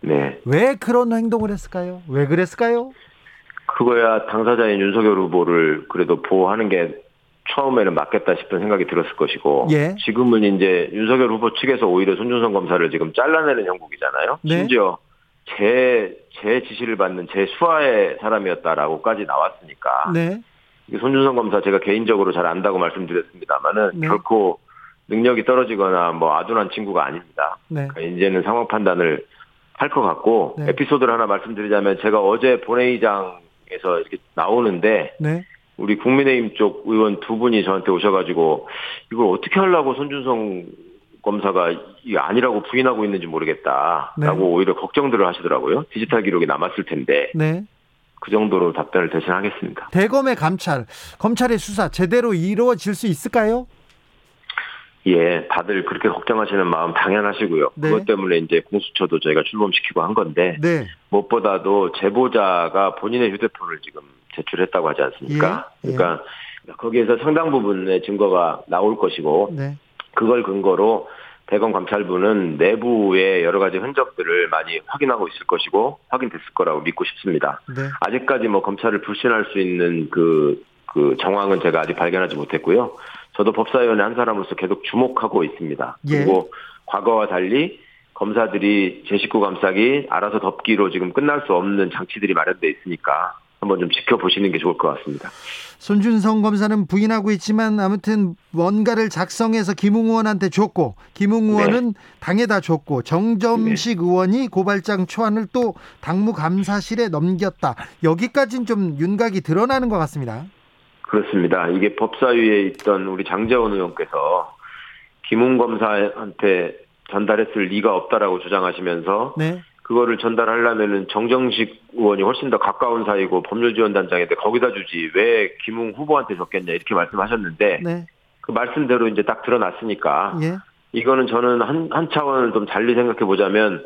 네. 왜 그런 행동을 했을까요? 왜 그랬을까요? 그거야 당사자인 윤석열 후보를 그래도 보호하는 게 처음에는 맞겠다 싶은 생각이 들었을 것이고 예. 지금은 이제 윤석열 후보 측에서 오히려 손준성 검사를 지금 잘라내는 형국이잖아요. 네. 심지어 제 지시를 받는 제 수하의 사람이었다라고까지 나왔으니까 네. 손준성 검사 제가 개인적으로 잘 안다고 말씀드렸습니다마는 네. 결코 능력이 떨어지거나 뭐 아둔한 친구가 아닙니다. 네. 그러니까 이제는 상황 판단을 할 것 같고 네. 에피소드를 하나 말씀드리자면 제가 어제 본회의장에서 이렇게 나오는데 네. 우리 국민의힘 쪽 의원 두 분이 저한테 오셔가지고 이걸 어떻게 하려고 손준성 검사가 이게 아니라고 부인하고 있는지 모르겠다라고 네. 오히려 걱정들을 하시더라고요. 디지털 기록이 남았을 텐데 네. 그 정도로 답변을 대신하겠습니다. 대검의 검찰의 수사 제대로 이루어질 수 있을까요? 예, 다들 그렇게 걱정하시는 마음 당연하시고요. 네. 그것 때문에 이제 공수처도 저희가 출범시키고 한 건데 네. 무엇보다도 제보자가 본인의 휴대폰을 지금 제출했다고 하지 않습니까? 예. 그러니까 예. 거기에서 상당 부분의 증거가 나올 것이고 네. 그걸 근거로 대검 감찰부는 내부의 여러 가지 흔적들을 많이 확인하고 있을 것이고 확인됐을 거라고 믿고 싶습니다. 네. 아직까지 뭐 검찰을 불신할 수 있는 그 정황은 제가 아직 발견하지 못했고요. 저도 법사위원회 한 사람으로서 계속 주목하고 있습니다. 예. 그리고 과거와 달리 검사들이 제 식구 감싸기, 알아서 덮기로 지금 끝날 수 없는 장치들이 마련돼 있으니까 한번 좀 지켜보시는 게 좋을 것 같습니다. 손준성 검사는 부인하고 있지만 아무튼 뭔가를 작성해서 김웅 의원한테 줬고 김웅 의원은 네. 당에다 줬고 정점식 네. 의원이 고발장 초안을 또 당무 감사실에 넘겼다. 여기까지는 좀 윤곽이 드러나는 것 같습니다. 그렇습니다. 이게 법사위에 있던 우리 장재원 의원께서 김웅 검사한테 전달했을 리가 없다라고 주장하시면서 네. 그거를 전달하려면은 정정식 의원이 훨씬 더 가까운 사이고 법률지원단장인데 거기다 주지 왜 김웅 후보한테 줬겠냐 이렇게 말씀하셨는데 네. 그 말씀대로 이제 딱 드러났으니까 예. 이거는 저는 한 차원을 좀 달리 생각해 보자면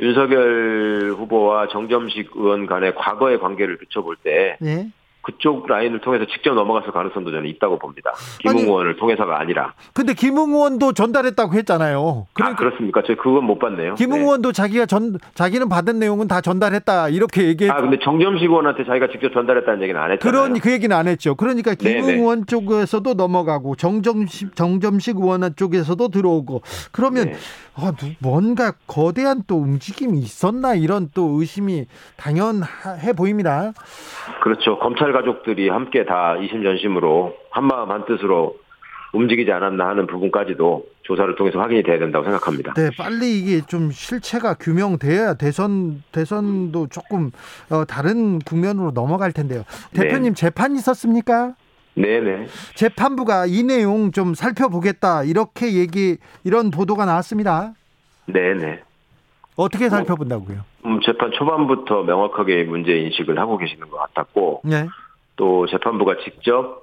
윤석열 후보와 정점식 의원 간의 과거의 관계를 비춰볼 때 네. 그쪽 라인을 통해서 직접 넘어갔을 가능성도 저는 있다고 봅니다. 김웅 의원을 통해서가 아니라. 근데 김웅 의원도 전달했다고 했잖아요. 그러니까 그렇습니까? 저 그건 못 봤네요. 김웅 의원도 자기가 자기는 받은 내용은 다 전달했다 이렇게 얘기했죠. 아, 근데 정점식 의원한테 자기가 직접 전달했다는 얘기는 안 했잖아요. 그 얘기는 안 했죠. 그러니까 김웅 의원 쪽에서도 넘어가고 정점식 의원 쪽에서도 들어오고 그러면 네. 뭔가 거대한 또 움직임이 있었나 이런 또 의심이 당연해 보입니다. 그렇죠. 검찰 가족들이 함께 다 이심전심으로 한마음 한뜻으로 움직이지 않았나 하는 부분까지도 조사를 통해서 확인이 돼야 된다고 생각합니다. 네, 빨리 이게 좀 실체가 규명돼야 대선도 조금 다른 국면으로 넘어갈 텐데요. 대표님 네. 재판 있었습니까? 네네. 재판부가 이 내용 좀 살펴보겠다 이런 보도가 나왔습니다. 네네. 어떻게 살펴본다고요? 재판 초반부터 명확하게 문제인식을 하고 계시는 것 같았고, 네. 또 재판부가 직접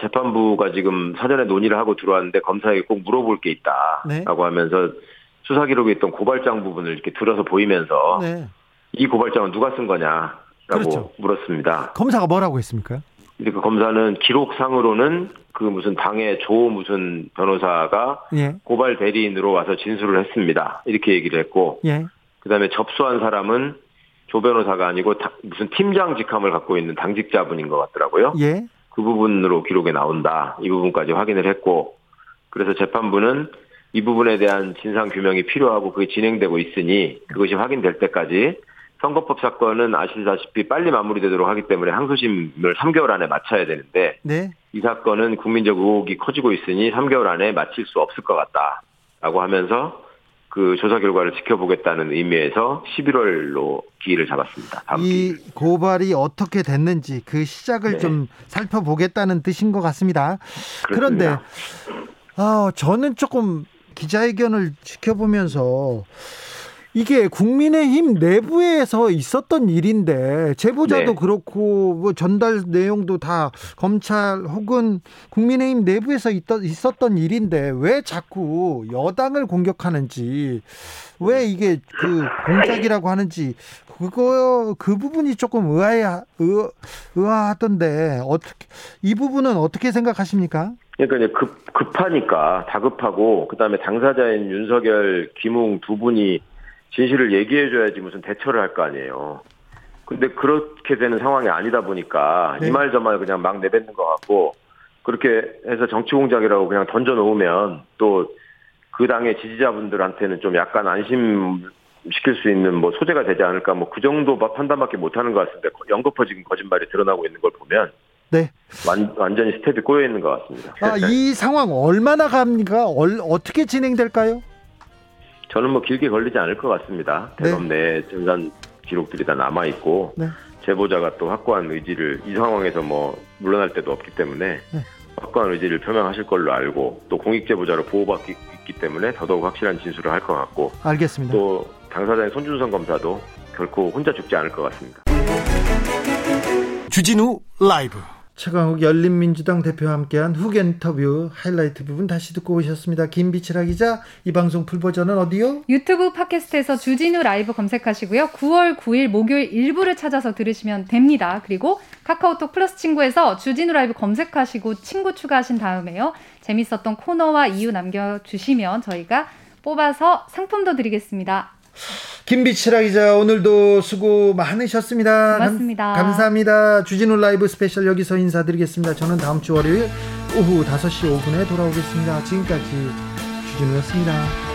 재판부가 지금 사전에 논의를 하고 들어왔는데 검사에게 꼭 물어볼 게 있다라고 네. 하면서 수사 기록에 있던 고발장 부분을 이렇게 들어서 보이면서 네. 이 고발장은 누가 쓴 거냐라고 그렇죠. 물었습니다. 검사가 뭐라고 했습니까? 근데 그 검사는 기록상으로는 그 무슨 당의 조 무슨 변호사가 예. 고발 대리인으로 와서 진술을 했습니다. 이렇게 얘기를 했고 예. 그다음에 접수한 사람은 조 변호사가 아니고 무슨 팀장 직함을 갖고 있는 당직자분인 것 같더라고요. 예. 그 부분으로 기록에 나온다. 이 부분까지 확인을 했고 그래서 재판부는 이 부분에 대한 진상규명이 필요하고 그게 진행되고 있으니 그것이 확인될 때까지 선거법 사건은 아시다시피 빨리 마무리되도록 하기 때문에 항소심을 3개월 안에 마쳐야 되는데 네. 이 사건은 국민적 의혹이 커지고 있으니 3개월 안에 마칠 수 없을 것 같다라고 하면서 그 조사 결과를 지켜보겠다는 의미에서 11월로 기일을 잡았습니다. 다음 이 고발이 어떻게 됐는지 그 시작을 네. 좀 살펴보겠다는 뜻인 것 같습니다. 그렇습니다. 그런데 저는 조금 기자회견을 지켜보면서 이게 국민의힘 내부에서 있었던 일인데 제보자도 네. 그렇고 뭐 전달 내용도 다 검찰 혹은 국민의힘 내부에서 있었던 일인데 왜 자꾸 여당을 공격하는지 왜 이게 그 공작이라고 하는지 그 부분이 조금 의아하던데 어떻게 이 부분은 어떻게 생각하십니까? 그러니까 이제 급하니까 다급하고 그다음에 당사자인 윤석열, 김웅 두 분이 진실을 얘기해줘야지 무슨 대처를 할 거 아니에요. 근데 그렇게 되는 상황이 아니다 보니까 네. 이 말 저 말 그냥 막 내뱉는 것 같고 그렇게 해서 정치 공작이라고 그냥 던져놓으면 또 그 당의 지지자분들한테는 좀 약간 안심시킬 수 있는 뭐 소재가 되지 않을까 뭐 그 정도 판단밖에 못하는 것 같은데 연거푸진 거짓말이 드러나고 있는 걸 보면 네. 완전히 스텝이 꼬여 있는 것 같습니다. 이 상황 얼마나 갑니까? 어떻게 진행될까요? 저는 뭐 길게 걸리지 않을 것 같습니다. 대검 네. 내 전산 기록들이 다 남아 있고 네. 제보자가 또 확고한 의지를 이 상황에서 뭐 물러날 데도 없기 때문에 네. 확고한 의지를 표명하실 걸로 알고 또 공익 제보자로 보호받기 때문에 더더욱 확실한 진술을 할 것 같고 알겠습니다. 또 당사자인 손준성 검사도 결코 혼자 죽지 않을 것 같습니다. 주진우 라이브 최강욱 열린민주당 대표와 함께한 훅 인터뷰 하이라이트 부분 다시 듣고 오셨습니다. 김빛이라 기자, 이 방송 풀버전은 어디요? 유튜브 팟캐스트에서 주진우 라이브 검색하시고요. 9월 9일 목요일 일부를 찾아서 들으시면 됩니다. 그리고 카카오톡 플러스 친구에서 주진우 라이브 검색하시고 친구 추가하신 다음에요. 재밌었던 코너와 이유 남겨주시면 저희가 뽑아서 상품도 드리겠습니다. 김빛이라 기자 오늘도 수고 많으셨습니다. 고맙습니다. 감사합니다. 주진우 라이브 스페셜 여기서 인사드리겠습니다. 저는 다음 주 월요일 오후 5시 5분에 돌아오겠습니다. 지금까지 주진우였습니다.